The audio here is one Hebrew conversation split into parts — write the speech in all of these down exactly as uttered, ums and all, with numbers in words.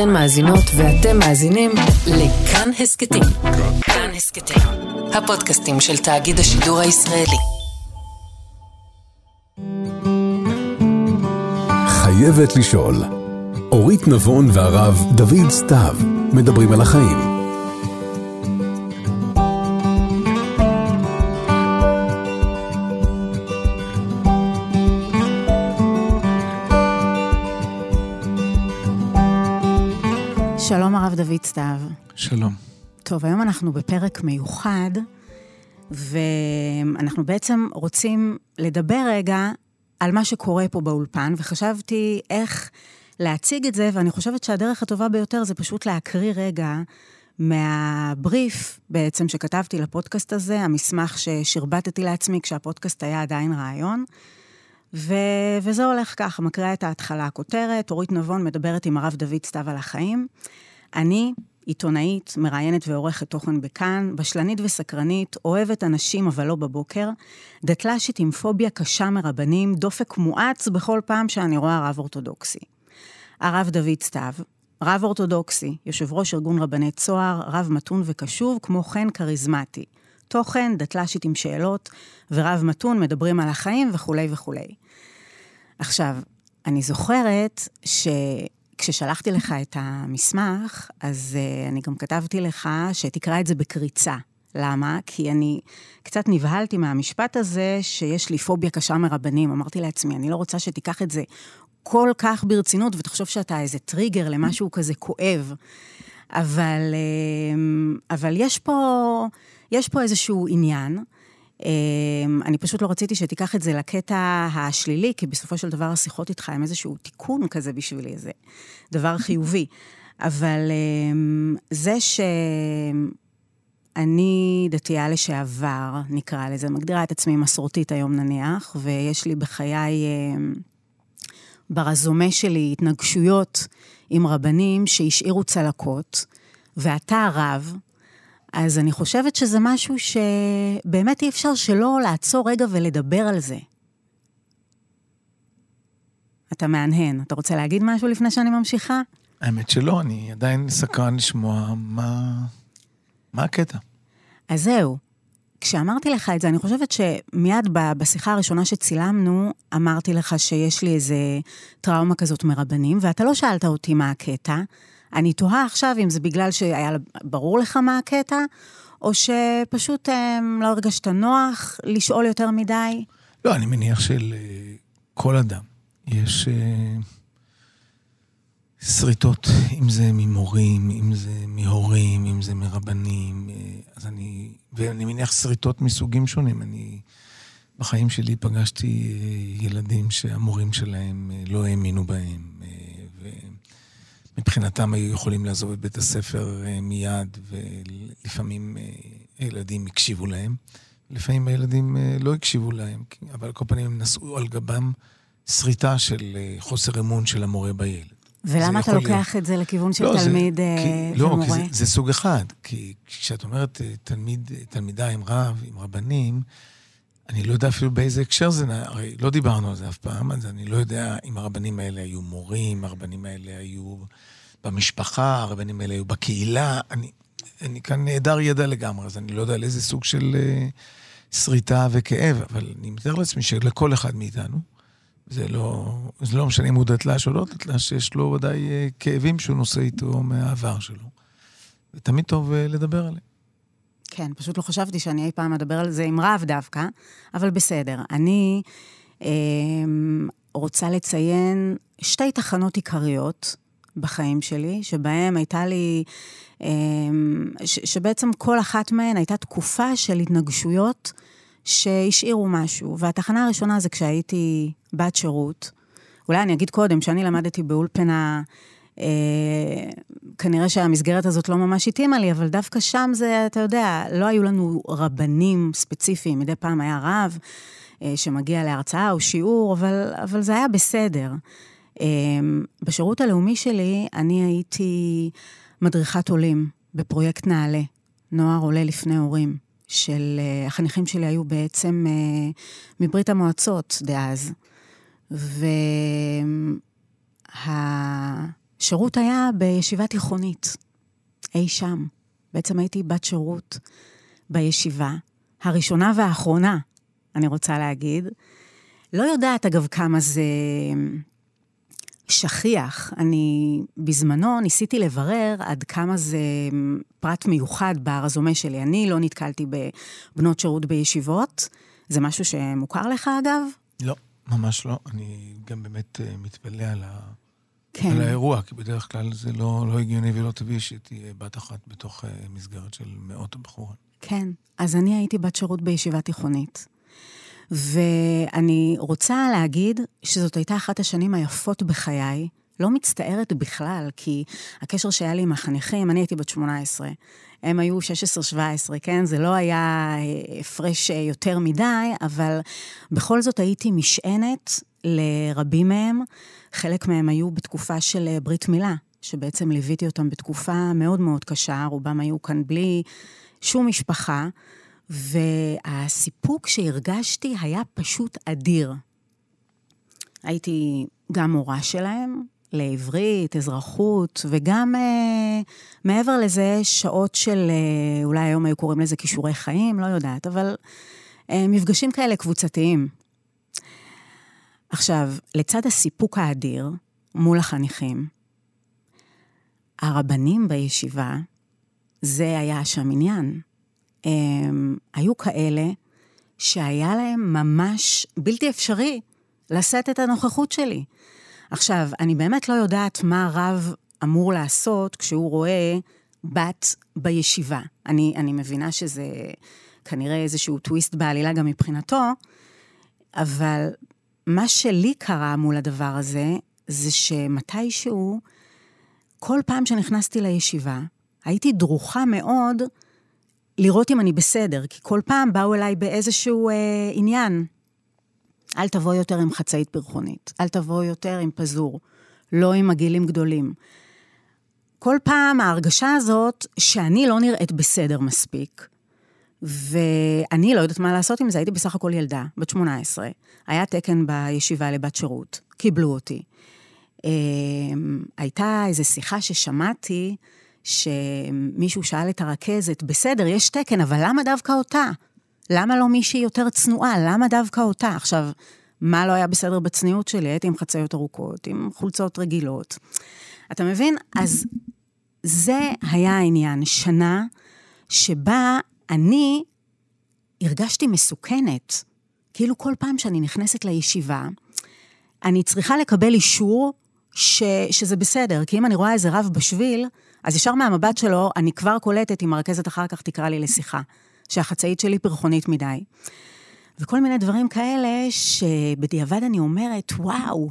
אתן מאזינות ואתם מאזינים לכאן הסקטים. כאן הסקטים, הפודקאסטים של תאגיד השידור הישראלי. חייבת לשאול. אורית נבון והרב דוד סתיו מדברים על החיים. שלום הרב דוד סתיו. שלום. טוב, היום אנחנו בפרק מיוחד, ואנחנו בעצם רוצים לדבר רגע על מה שקורה פה באולפן, וחשבתי איך להציג את זה, ואני חושבת שהדרך הטובה ביותר זה פשוט להקריא רגע מהבריף בעצם שכתבתי לפודקאסט הזה, המסמך ששרבטתי לעצמי כשהפודקאסט היה עדיין רעיון, ו- וזה הולך כך, מקריאה את ההתחלה הכותרת, אורית נבון מדברת עם הרב דוד סתיו על החיים. אני, עיתונאית, מראיינת ועורכת תוכן בכאן, בשלנית וסקרנית, אוהבת אנשים אבל לא בבוקר, דתל"שית עם פוביה קשה מרבנים, דופק מואץ בכל פעם שאני רואה רב אורתודוקסי. הרב דוד סתיו, רב אורתודוקסי, יושב ראש ארגון רבני צוהר, רב מתון וקשוב, כמו כן קריזמטי. תוכן, דתל"שית עם שאלות, ורב מתון מדברים על החיים וכו' וכו'. עכשיו, אני זוכרת שכששלחתי לך את המסמך, אז uh, אני גם כתבתי לך שתקרא את זה בקריצה. למה? כי אני קצת נבהלתי מהמשפט הזה שיש לי פוביה קשה מרבנים. אמרתי לעצמי, אני לא רוצה שתיקח את זה כל כך ברצינות, ותחשוב שאתה איזה טריגר למשהו כזה כואב. אבל, uh, אבל יש פה... יש פה איזשהו עניין, אני פשוט לא רציתי שתיקח את זה לקטע השלילי, כי בסופו של דבר השיחות איתך עם איזשהו תיקון כזה בשבילי, זה דבר חיובי. אבל זה שאני דתייה לשעבר, נקרא לזה, מגדירה את עצמי מסורתית היום נניח, ויש לי בחיי, ברזומה שלי, התנגשויות עם רבנים שהשאירו צלקות, ואתה הרב, אז אני חושבת שזה משהו שבאמת אי אפשר שלא לעצור רגע ולדבר על זה. אתה מעניין, אתה רוצה להגיד משהו לפני שאני ממשיכה? האמת שלא, אני עדיין סקרן לשמוע מה, מה הקטע. אז זהו, כשאמרתי לך את זה, אני חושבת שמיד בשיחה הראשונה שצילמנו, אמרתי לך שיש לי איזה טראומה כזאת מרבנים, ואתה לא שאלת אותי מה הקטע, אני תוהה עכשיו אם זה בגלל שהיה ברור לך מה הקטע, או שפשוט לא הרגשת נוח לשאול יותר מדי? לא, אני מניח שלכל אדם יש שריטות, אם זה ממורים, אם זה מהורים, אם זה מרבנים, אז אני, ואני מניח שריטות מסוגים שונים. אני בחיים שלי פגשתי ילדים שהמורים שלהם לא האמינו בהם, מבחינתם היו יכולים לעזוב את בית הספר מיד, ולפעמים ילדים הקשיבו להם, לפעמים הילדים לא הקשיבו להם, אבל כל פעמים הם נשאו על גבם שריטה של חוסר אמון של המורה בילד. ולמה אתה לוקח להיות... את זה לכיוון של לא, תלמיד זה, כי, ומורה? לא, כי זה, זה סוג אחד, כי כשאת אומרת תלמיד, תלמידה עם רב, עם רבנים, אני לא יודע אפילו באיזה הקשר זה, הרי לא דיברנו על זה אף פעם, אז אני לא יודע אם הרבנים האלה היו מורים, הרבנים האלה היו במשפחה, הרבנים האלה היו בקהילה, אני, אני כאן נהדר ידע לגמרי, אז אני לא יודע על איזה סוג של שריטה וכאב, אבל אני מתאר לעצמי שלכל אחד מאיתנו, זה לא, זה לא משנה אם הוא דתל"ש או לא דתל"ש, שיש לו ודאי כאבים שהוא נושא איתו מהעבר שלו, ותמיד טוב לדבר עליהם. כן, פשוט לא חשבתי שאני אי פעם אדבר על זה עם רב דווקא, אבל בסדר. אני אה, רוצה לציין שתי תחנות עיקריות בחיים שלי, שבהן הייתה לי, אה, ש, שבעצם כל אחת מהן הייתה תקופה של התנגשויות שהשאירו משהו. והתחנה הראשונה זה כשהייתי בת שירות. אולי אני אגיד קודם שאני למדתי באולפנה, כנראה שהמסגרת הזאת לא ממש התאימה לי, אבל דווקא שם זה, אתה יודע, לא היו לנו רבנים ספציפיים, מדי פעם היה רב שמגיע להרצאה או שיעור, אבל, אבל זה היה בסדר. בשירות הלאומי שלי, אני הייתי מדריכת עולים בפרויקט נעלה, נוער עולה לפני הורים, של החניכים שלי היו בעצם מברית המועצות דאז, וה... שירות היה בישיבה תיכונית, אי שם. בעצם הייתי בת שירות בישיבה, הראשונה והאחרונה, אני רוצה להגיד. לא יודעת אגב כמה זה שכיח. אני בזמנו ניסיתי לברר עד כמה זה פרט מיוחד ברזומה שלי. אני לא נתקלתי בבנות שירות בישיבות. זה משהו שמוכר לך אגב? לא, ממש לא. אני גם באמת מתפלא על ה... כן. על האירוע, כי בדרך כלל זה לא, לא הגיוני ולא טבעי שתהיה בת אחת בתוך מסגרת של מאות בחורות. כן, אז אני הייתי בת שירות בישיבה תיכונית, ואני רוצה להגיד שזאת הייתה אחת השנים היפות בחיי, לא מצטערת בכלל, כי הקשר שהיה לי עם החניכים, אני הייתי בת שמונה עשרה, הם היו שש עשרה שבע עשרה, כן? זה לא היה הפרש יותר מדי, אבל בכל זאת הייתי משענת לרבים מהם, חלק מהם היו בתקופה של ברית מילה, שבעצם ליוויתי אותם בתקופה מאוד מאוד קשה, רובם היו כאן בלי שום משפחה, והסיפוק שהרגשתי היה פשוט אדיר. הייתי גם מורה שלהם, לעברית, אזרחות, וגם אה, מעבר לזה שעות של, אה, אולי היום היו קוראים לזה כישורי חיים, לא יודעת, אבל אה, מפגשים כאלה קבוצתיים. עכשיו, לצד הסיפוק האדיר מול החניכים, הרבנים בישיבה, זה היה שם עניין. הם, היו כאלה שהיה להם ממש בלתי אפשרי לשאת את הנוכחות שלי. עכשיו, אני באמת לא יודעת מה רב אמור לעשות כשהוא רואה בת בישיבה. אני, אני מבינה שזה כנראה איזשהו טוויסט בעלילה גם מבחינתו, אבל מה שלי קרה מול הדבר הזה, זה שמתישהו, כל פעם שנכנסתי לישיבה, הייתי דרוכה מאוד לראות אם אני בסדר, כי כל פעם באו אליי באיזשהו אה, עניין. אל תבוא יותר עם חצאית פרחונית, אל תבוא יותר עם פזור, לא עם עגילים גדולים. כל פעם ההרגשה הזאת שאני לא נראית בסדר מספיק, ואני לא יודעת מה לעשות עם זה, הייתי בסך הכל ילדה, בת שמונה עשרה, היה תקן בישיבה לבת שירות, קיבלו אותי. אה, הייתה איזו שיחה ששמעתי, שמישהו שאל את הרכזת, בסדר, יש תקן, אבל למה דווקא אותה? למה לא מישהי יותר צנועה? למה דווקא אותה? עכשיו, מה לא היה בסדר בצניעות שלי? הייתי עם חצאיות ארוכות, עם חולצות רגילות. אתה מבין? אז זה היה העניין, שנה שבה אני הרגשתי מסוכנת, כאילו כל פעם שאני נכנסת לישיבה, אני צריכה לקבל אישור ש, שזה בסדר, כי אם אני רואה איזה רב בשביל, אז ישר מהמבט שלו, אני כבר קולטת, אם הרכזת אחר כך תקרא לי לשיחה, שהחצאית שלי פרחונית מדי. וכל מיני דברים כאלה, שבדיעבד אני אומרת, וואו,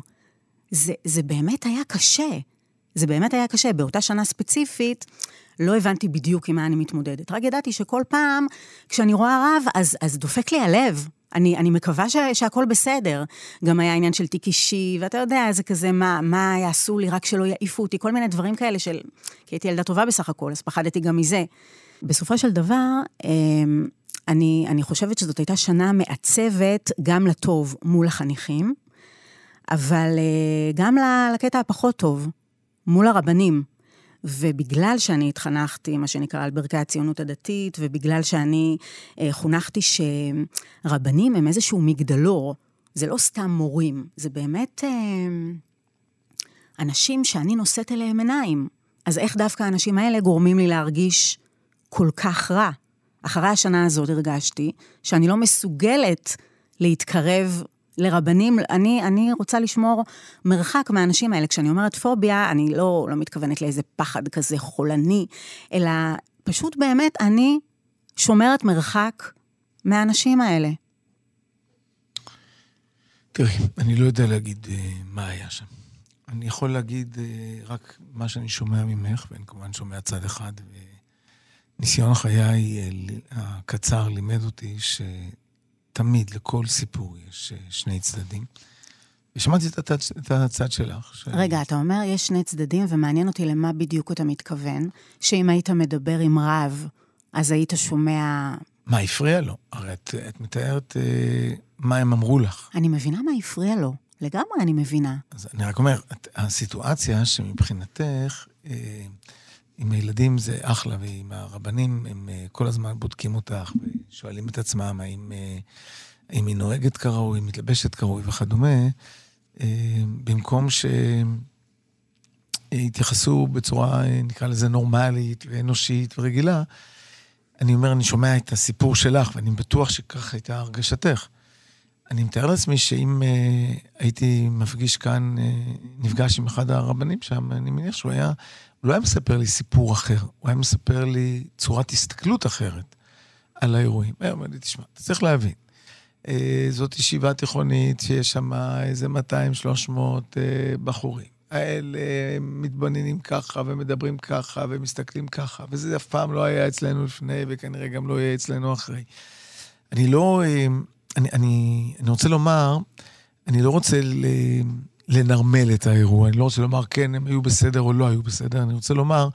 זה, זה באמת היה קשה. זה באמת היה קשה. באותה שנה ספציפית, לא הבנתי בדיוק עם מה אני מתמודדת. רק ידעתי שכל פעם, כשאני רואה רב, אז, אז דופק לי הלב. אני, אני מקווה ש, שהכל בסדר. גם היה עניין של תיק אישי, ואתה יודע, זה כזה, מה, מה יעשו לי, רק שלא יעיפו אותי, כל מיני דברים כאלה של, כי הייתי ילדה טובה בסך הכל, אז פחדתי גם מזה. בסופו של דבר, אני, אני חושבת שזאת הייתה שנה מעצבת, גם לטוב מול החניכים, אבל גם לקטע הפחות טוב, מול הרבנים. ובגלל שאני התחנכתי, מה שנקרא על ברכי הציונות הדתית, ובגלל שאני אה, חונכתי שרבנים הם איזשהו מגדלור, זה לא סתם מורים, זה באמת אה, אנשים שאני נושאת אליהם עיניים. אז איך דווקא האנשים האלה גורמים לי להרגיש כל כך רע? אחרי השנה הזאת הרגשתי שאני לא מסוגלת להתקרב לרבנים, אני, אני רוצה לשמור מרחק מהאנשים האלה. כשאני אומרת פוביה, אני לא, לא מתכוונת לאיזה פחד כזה חולני, אלא פשוט באמת אני שומרת מרחק מהאנשים האלה. תראי, אני לא יודע להגיד מה היה שם. אני יכול להגיד רק מה שאני שומע ממך, ואני כמובן שומע צד אחד, וניסיון חיי הקצר לימד אותי ש... תמיד, לכל סיפור יש שני צדדים. ושמעתי את, הצ... את הצד שלך. ש... רגע, אתה אומר, יש שני צדדים, ומעניין אותי למה בדיוק אתה מתכוון, שאם היית מדבר עם רב, אז היית שומע... מה הפריע לו? הרי את, את מתארת אה, מה הם אמרו לך. אני מבינה מה הפריע לו, לגמרי אני מבינה. אז אני רק אומר, הסיטואציה שמבחינתך, עם הילדים זה אחלה, ועם הרבנים, הם כל הזמן בודקים אותך, ושואלים את עצמם, האם, האם היא נוהגת כראוי, היא מתלבשת כראוי וכדומה, במקום שהתייחסו בצורה, נקרא לזה, נורמלית ואנושית ורגילה, אני אומר, אני שומע את הסיפור שלך, ואני בטוח שכך הייתה הרגשתך. אני מתאר לעצמי שאם uh, הייתי מפגיש כאן, uh, נפגש עם אחד הרבנים שם, אני מניח שהוא היה, הוא לא היה מספר לי סיפור אחר, הוא היה מספר לי צורת הסתכלות אחרת על האירועים. היה אומר לי, תשמע, אתה צריך להבין, uh, זאת ישיבה תיכונית שיש שם איזה מאתיים שלוש מאות uh, בחורים. האלה מתבוננים ככה ומדברים ככה ומסתכלים ככה, וזה אף פעם לא היה אצלנו לפני וכנראה גם לא יהיה אצלנו אחרי. אני לא... Uh, אני, אני, אני רוצה לומר, אני לא רוצה לנרמל את האירוע, אני לא רוצה לומר כן, הם היו בסדר או לא היו בסדר, אני רוצה לומר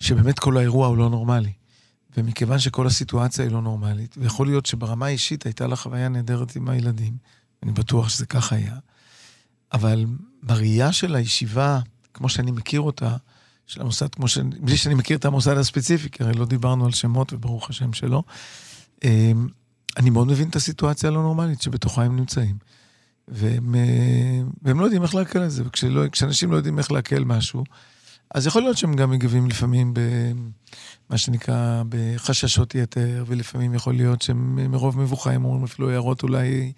שבאמת כל האירוע הוא לא נורמלי, ומכיוון שכל הסיטואציה היא לא נורמלית, ויכול להיות שברמה האישית הייתה לה חוויה נהדרת עם הילדים, אני בטוח שזה כך היה, אבל בראייה של הישיבה, כמו שאני מכיר אותה, של המוסד, כמו ש... בלי שאני מכיר את המוסד הספציפי, כי הרי לא דיברנו על שמות וברוך השם שלו, אני מאוד מבין את הסיטואציה הלא נורמלית שבתוכה הם נמצאים. והם, והם לא יודעים איך להקל על זה, וכשאנשים לא יודעים איך להקל משהו, אז יכול להיות שהם גם מגבים לפעמים במה שנקרא בחששות יתר, ולפעמים יכול להיות שהם מרוב מבוכה, אומרים אפילו הערות אולי,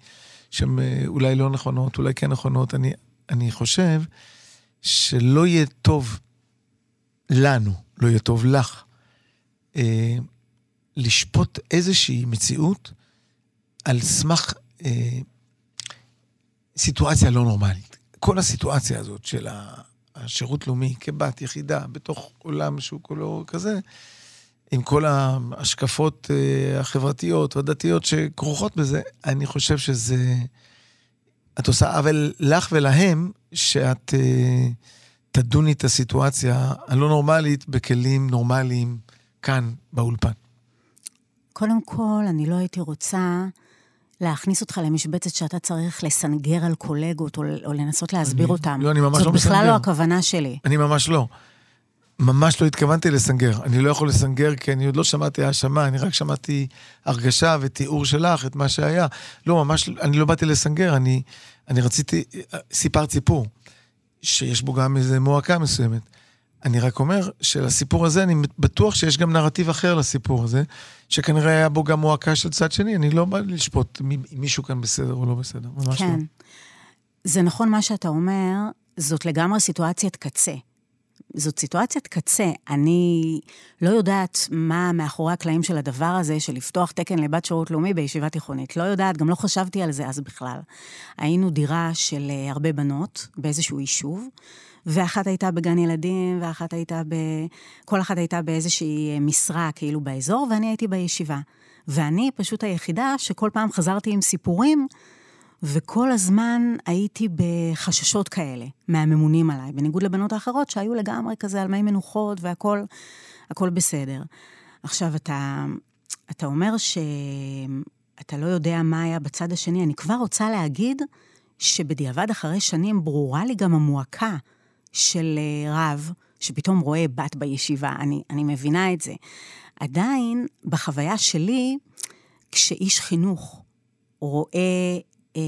שהם אולי לא נכונות, אולי כן נכונות. אני, אני חושב שלא יהיה טוב לנו, לא יהיה טוב לך, לשפוט איזושהי מציאות, על סמך אה, סיטואציה לא נורמלית. כל הסיטואציה הזאת של השירות לאומי כבת יחידה, בתוך עולם שהוא כולו כזה, עם כל ההשקפות אה, החברתיות והדתיות שכרוכות בזה, אני חושב שזה, את עושה עוול לך ולהם, שאת אה, תדוני את הסיטואציה הלא נורמלית, בכלים נורמליים כאן באולפן. קודם כל, אני לא הייתי רוצה להכניס אותך למשבצת שאתה צריך לסנגר על קולגות, או, או לנסות להסביר אני, אותם. לא, אני ממש זאת לא מסנגר. זאת בכלל לא הכוונה שלי. אני ממש לא. ממש לא התכוונתי לסנגר. אני לא יכול לסנגר, כי אני עוד לא שמעתי האשמה, אני רק שמעתי הרגשה ותיאור שלך, את מה שהיה. לא, ממש, אני לא באתי לסנגר, אני, אני רציתי, סיפר ציפור, שיש בו גם איזו מועקה מסוימת. אני רק אומר שלסיפור הזה, אני בטוח שיש גם נרטיב אחר לסיפור הזה, שכנראה היה בו גם מועקה של צד שני, אני לא בא לשפוט מי, מישהו כאן בסדר או לא בסדר. כן. לא. זה נכון מה שאתה אומר, זאת לגמרי סיטואציית קצה. זאת סיטואציית קצה, אני לא יודעת מה מאחורי הקלעים של הדבר הזה, של לפתוח תקן לבת שירות לאומי בישיבה תיכונית. לא יודעת, גם לא חשבתי על זה אז בכלל. היינו דירה של הרבה בנות באיזשהו יישוב, ואחת הייתה בגן ילדים, ואחת הייתה ב... כל אחת הייתה באיזושהי משרה כאילו באזור, ואני הייתי בישיבה. ואני פשוט היחידה שכל פעם חזרתי עם סיפורים, וכל הזמן הייתי בחששות כאלה, מהממונים עליי, בניגוד לבנות האחרות שהיו לגמרי כזה על מי מנוחות, והכל הכל בסדר. עכשיו, אתה, אתה אומר שאתה לא יודע מה היה בצד השני, אני כבר רוצה להגיד שבדיעבד אחרי שנים ברורה לי גם המועקה, של רב, שפתאום רואה בת בישיבה, אני, אני מבינה את זה. עדיין, בחוויה שלי, כשאיש חינוך רואה אה,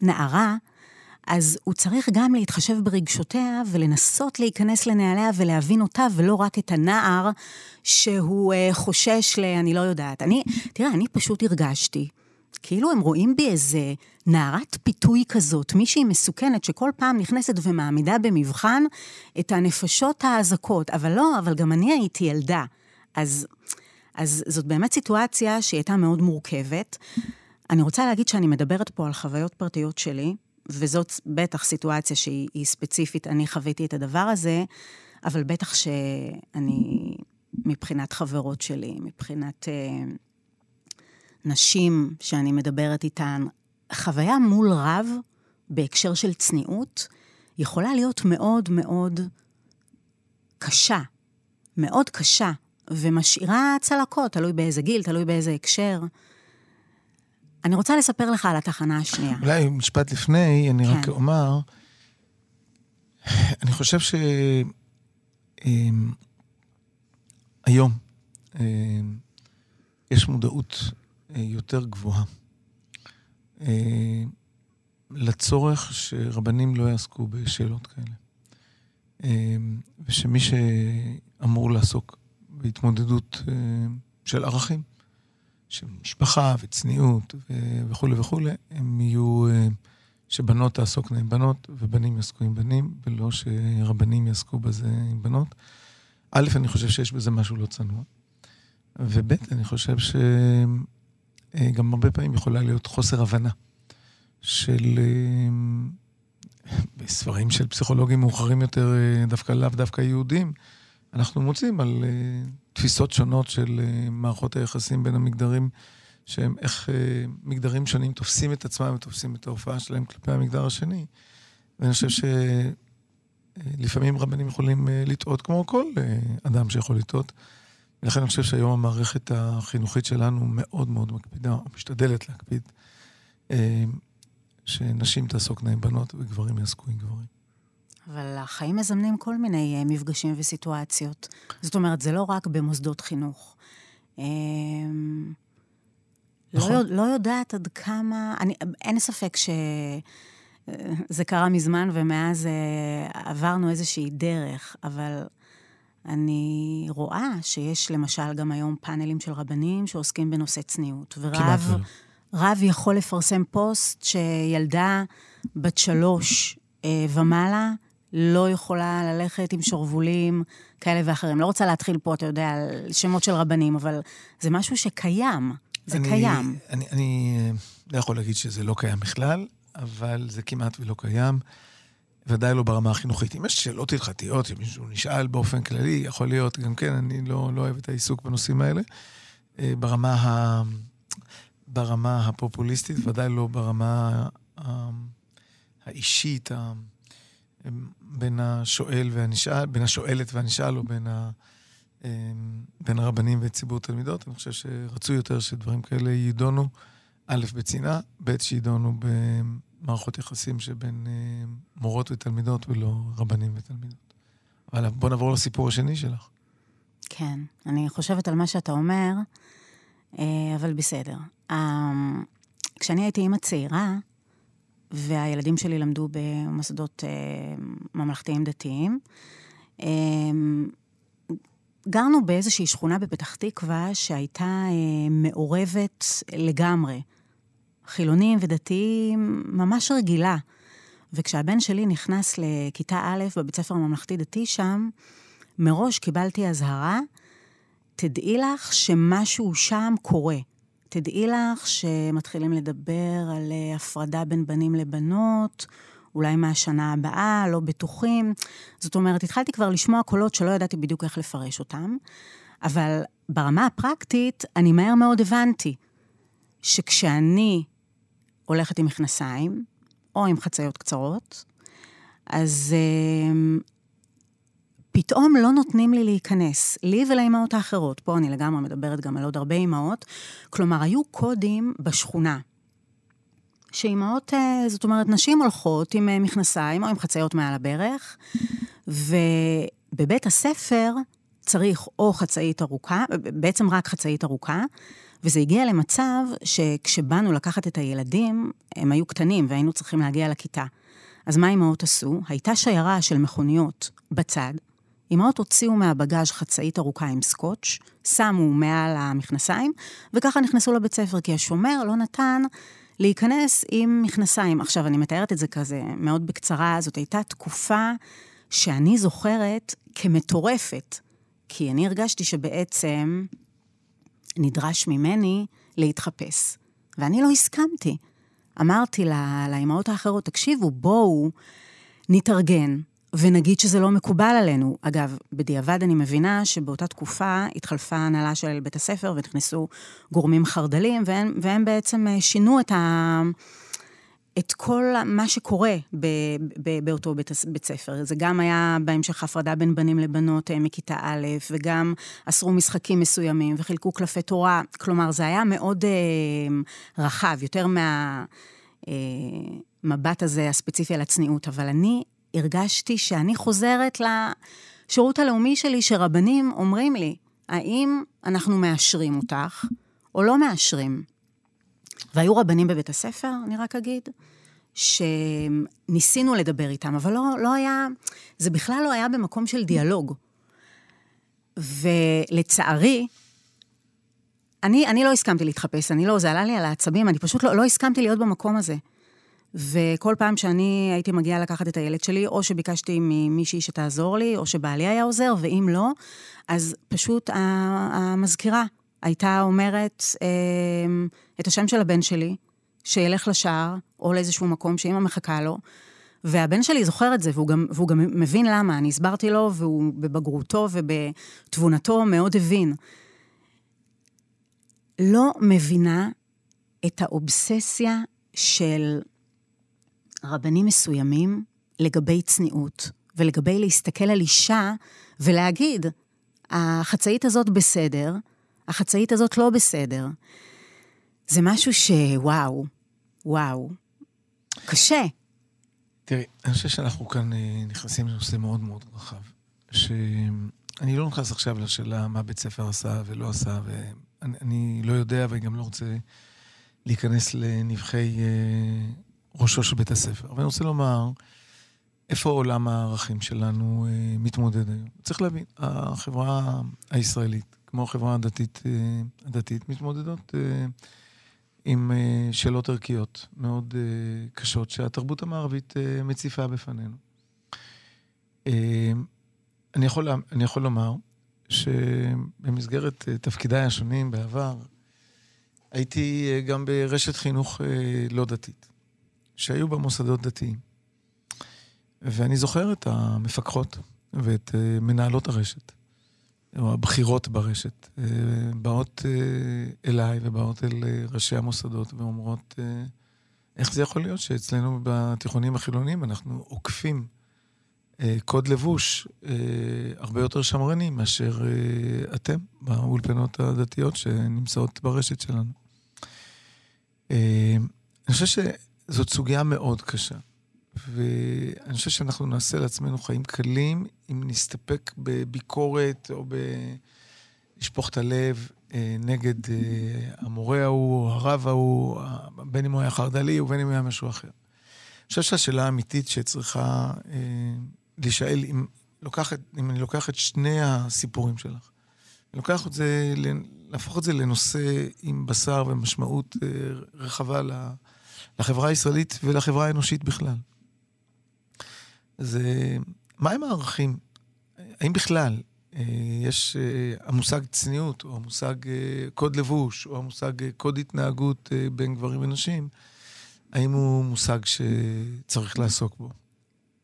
נערה, אז הוא צריך גם להתחשב ברגשותיה, ולנסות להיכנס לנעליה, ולהבין אותה, ולא רק את הנער, שהוא אה, חושש ל... אני לא יודעת. אני, תראה, אני פשוט הרגשתי, כאילו הם רואים בי איזה נערת פיתוי כזאת, מישהי מסוכנת שכל פעם נכנסת ומעמידה במבחן את הנפשות האזעקות, אבל לא, אבל גם אני הייתי ילדה. אז, אז זאת באמת סיטואציה שהיא הייתה מאוד מורכבת. אני רוצה להגיד שאני מדברת פה על חוויות פרטיות שלי, וזאת בטח סיטואציה שהיא ספציפית, אני חוויתי את הדבר הזה, אבל בטח שאני מבחינת חברות שלי, מבחינת... נשים שאני מדברת איתן, חוויה מול רב, בהקשר של צניעות, יכולה להיות מאוד מאוד קשה, מאוד קשה, ומשאירה צלקות, תלוי באיזה גיל, תלוי באיזה הקשר. אני רוצה לספר לך על התחנה השנייה. אולי משפט לפני, אני רק אומר, אני חושב ש... היום יש מודעות יותר גבוהה לצורך שרבנים לא יעסקו בשאלות כאלה, ושמי שאמור לעסוק בהתמודדות של ערכים, של משפחה וצניעות וכו' וכו', הם יהיו שבנות תעסוקנה עם בנות ובנים יעסקו עם בנים, ולא שרבנים יעסקו בזה עם בנות. א', אני חושב שיש בזה משהו לא צנוע, וב', אני חושב שגם הרבה פעמים יכולה להיות חוסר הבנה של בספרים של פסיכולוגים מאוחרים יותר, דווקא לאו דווקא יהודים, אנחנו מוצאים על תפיסות שונות של מערכות היחסים בין המגדרים, שהם איך מגדרים שונים תופסים את עצמם ותופסים את ההופעה שלהם כלפי המגדר השני. ואני חושב ש... לפעמים רבנים יכולים לטעות כמו כל אדם שיכול לטעות, ולכן אני חושב שהיום המערכת החינוכית שלנו מאוד מאוד מקפידה, או משתדלת להקפיד, שנשים תעסוקנה עם בנות וגברים יעסקו עם גברים. אבל החיים מזמנים כל מיני מפגשים וסיטואציות. זאת אומרת, זה לא רק במוסדות חינוך. לא יודעת עד כמה... אין ספק ש... זה קרה מזמן, ומאז עברנו איזושהי דרך, אבל אני רואה שיש למשל גם היום פאנלים של רבנים שעוסקים בנושא צניעות, ורב רב יכול לפרסם פוסט שילדה בת שלוש ומעלה לא יכולה ללכת עם שורבולים כאלה ואחרים. לא רוצה להתחיל פה, אתה יודע, על שמות של רבנים, אבל זה משהו שקיים, זה קיים. אני לא יכול להגיד שזה לא קיים בכלל, אבל זה כמעט ולא קיים, ודאי לא ברמה החינוכית. אם יש שאלות הלכתיות, אם מישהו נשאל באופן כללי, יכול להיות, גם כן, אני לא, לא אוהב את העיסוק בנושאים האלה, ברמה, ה... ברמה הפופוליסטית, ודאי לא ברמה ה... האישית, ה... בין השואל והנשאל, בין השואלת והנשאל, או בין, ה... בין הרבנים וציבור תלמידות. אני חושב שרצו יותר שדברים כאלה יידונו, א' בצינה, ב' שידונו במערכות יחסים שבין מורות ותלמידות ולא רבנים ותלמידות. אבל בוא נעבור לסיפור השני שלך. כן, אני חושבת על מה שאתה אומר, אבל בסדר. כשאני הייתי אימא צעירה, והילדים שלי למדו במוסדות ממלכתיים דתיים, גרנו באיזושהי שכונה בפתח תקווה שהייתה מעורבת לגמרי. חילונים ודתיים ממש רגילה. וכשהבן שלי נכנס לכיתה א' בבית ספר הממלכתי דתי שם, מראש קיבלתי הזהרה, תדעי לך שמשהו שם קורה. תדעי לך שמתחילים לדבר על הפרדה בין בנים לבנות, אולי מהשנה הבאה, לא בטוחים. זאת אומרת, התחלתי כבר לשמוע קולות שלא ידעתי בדיוק איך לפרש אותם, אבל ברמה הפרקטית, אני מהר מאוד הבנתי, שכשאני הולכת עם מכנסיים, או עם חצאיות קצרות, אז euh, פתאום לא נותנים לי להיכנס, לי ולאימהות האחרות, פה אני לגמרי מדברת גם על עוד הרבה אימהות, כלומר, היו קודים בשכונה, שאימהות, זאת אומרת, נשים הולכות עם מכנסיים או עם חצאיות מעל הברך, ובבית הספר צריך או חצאית ארוכה, בעצם רק חצאית ארוכה, וזה הגיע למצב שכשבאנו לקחת את הילדים, הם היו קטנים והיינו צריכים להגיע לכיתה. אז מה אימהות עשו? הייתה שיירה של מכוניות בצד, אימהות הוציאו מהבגז' חצאית ארוכה עם סקוץ', שמו מעל המכנסיים, וככה נכנסו לבית ספר, כי השומר לא נתן להיכנס עם מכנסיים. עכשיו, אני מתארת את זה כזה מאוד בקצרה, זאת הייתה תקופה שאני זוכרת כמטורפת, כי אני הרגשתי שבעצם נדרש ממני להתחפש. ואני לא הסכמתי. אמרתי לה, לאמהות האחרות, תקשיבו, בואו נתארגן ונגיד שזה לא מקובל עלינו. אגב, בדיעבד אני מבינה שבאותה תקופה התחלפה הנהלה של בית הספר, ונכנסו גורמים חרדלים, והם, והם בעצם שינו את, ה, את כל מה שקורה ב- ב- באותו בית, בית ספר. זה גם היה בהמשך הפרדה בין בנים לבנות מכיתה א', וגם אסרו משחקים מסוימים, וחילקו קלפי תורה. כלומר, זה היה מאוד אה, רחב, יותר מהמבט אה, הזה הספציפי על הצניעות. אבל אני הרגשתי שאני חוזרת לשירות הלאומי שלי, שרבנים אומרים לי, האם אנחנו מאשרים אותך או לא מאשרים? והיו רבנים בבית הספר, אני רק אגיד, שניסינו לדבר איתם, אבל לא, לא היה, זה בכלל לא היה במקום של דיאלוג. ולצערי, אני, אני לא הסכמתי להתחפש, אני לא, זה עלה לי על העצבים, אני פשוט לא, לא הסכמתי להיות במקום הזה. וכל פעם שאני הייתי מגיעה לקחת את הילד שלי, או שביקשתי ממישהי שתעזור לי, או שבעלי היה עוזר, ואם לא, אז פשוט המזכירה הייתה אומרת את השם של הבן שלי, שילך לשער, או לאיזשהו מקום שאמא מחכה לו, והבן שלי זוכר את זה, והוא גם, והוא גם מבין למה, אני הסברתי לו, והוא בבגרותו ובתבונתו מאוד הבין. לא מבינה את האובססיה של רבנים מסוימים לגבי צניעות, ולגבי להסתכל על אישה ולהגיד, החצאית הזאת בסדר, החצאית הזאת לא בסדר. זה משהו שוואו, וואו, קשה. תראי, אני חושב שאנחנו כאן נכנסים לנושא מאוד מאוד רחב, שאני לא נכנס עכשיו לשאלה מה בית ספר עשה ולא עשה, ואני לא יודע וגם לא רוצה להיכנס לנבחי ראשו של בית הספר. אבל אני רוצה לומר, איפה עולם הערכים שלנו מתמודד היום? צריך להבין, החברה הישראלית, כמו החברה הדתית, הדתית מתמודדות עם שאלות ערכיות מאוד קשות שהתרבות המערבית מציפה בפנינו. אני יכול, אני יכול לומר שבמסגרת תפקידיי השונים בעבר, הייתי גם ברשת חינוך לא דתית, שהיו במוסדות דתיים. ואני זוכר את המפקחות ואת מנהלות הרשת. או הבחירות ברשת, באות אליי ובאות אל ראשי המוסדות ואומרות, איך זה יכול להיות שאצלנו בתיכונים החילונים אנחנו עוקפים קוד לבוש הרבה יותר שמרני מאשר אתם, באולפנות הדתיות שנמצאות ברשת שלנו. אני חושב שזאת סוגיה מאוד קשה, ואני חושב שאנחנו נעשה לעצמנו חיים קלים, אם נסתפק בביקורת או בלשפוך את הלב נגד המורה ההוא או הרב ההוא, בין אם הוא היה חרדלי ובין אם הוא היה משהו אחר. אני חושב שהשאלה האמיתית שצריכה להישאל, אם, אם אני לוקח את שני הסיפורים שלך, אני לוקח את זה, להפוך את זה לנושא עם בשר ומשמעות רחבה לחברה הישראלית ולחברה האנושית בכלל. זה, מה הם הערכים? האם בכלל יש המושג צניעות, או המושג קוד לבוש, או המושג קוד התנהגות בין גברים ונשים, האם הוא מושג שצריך לעסוק בו?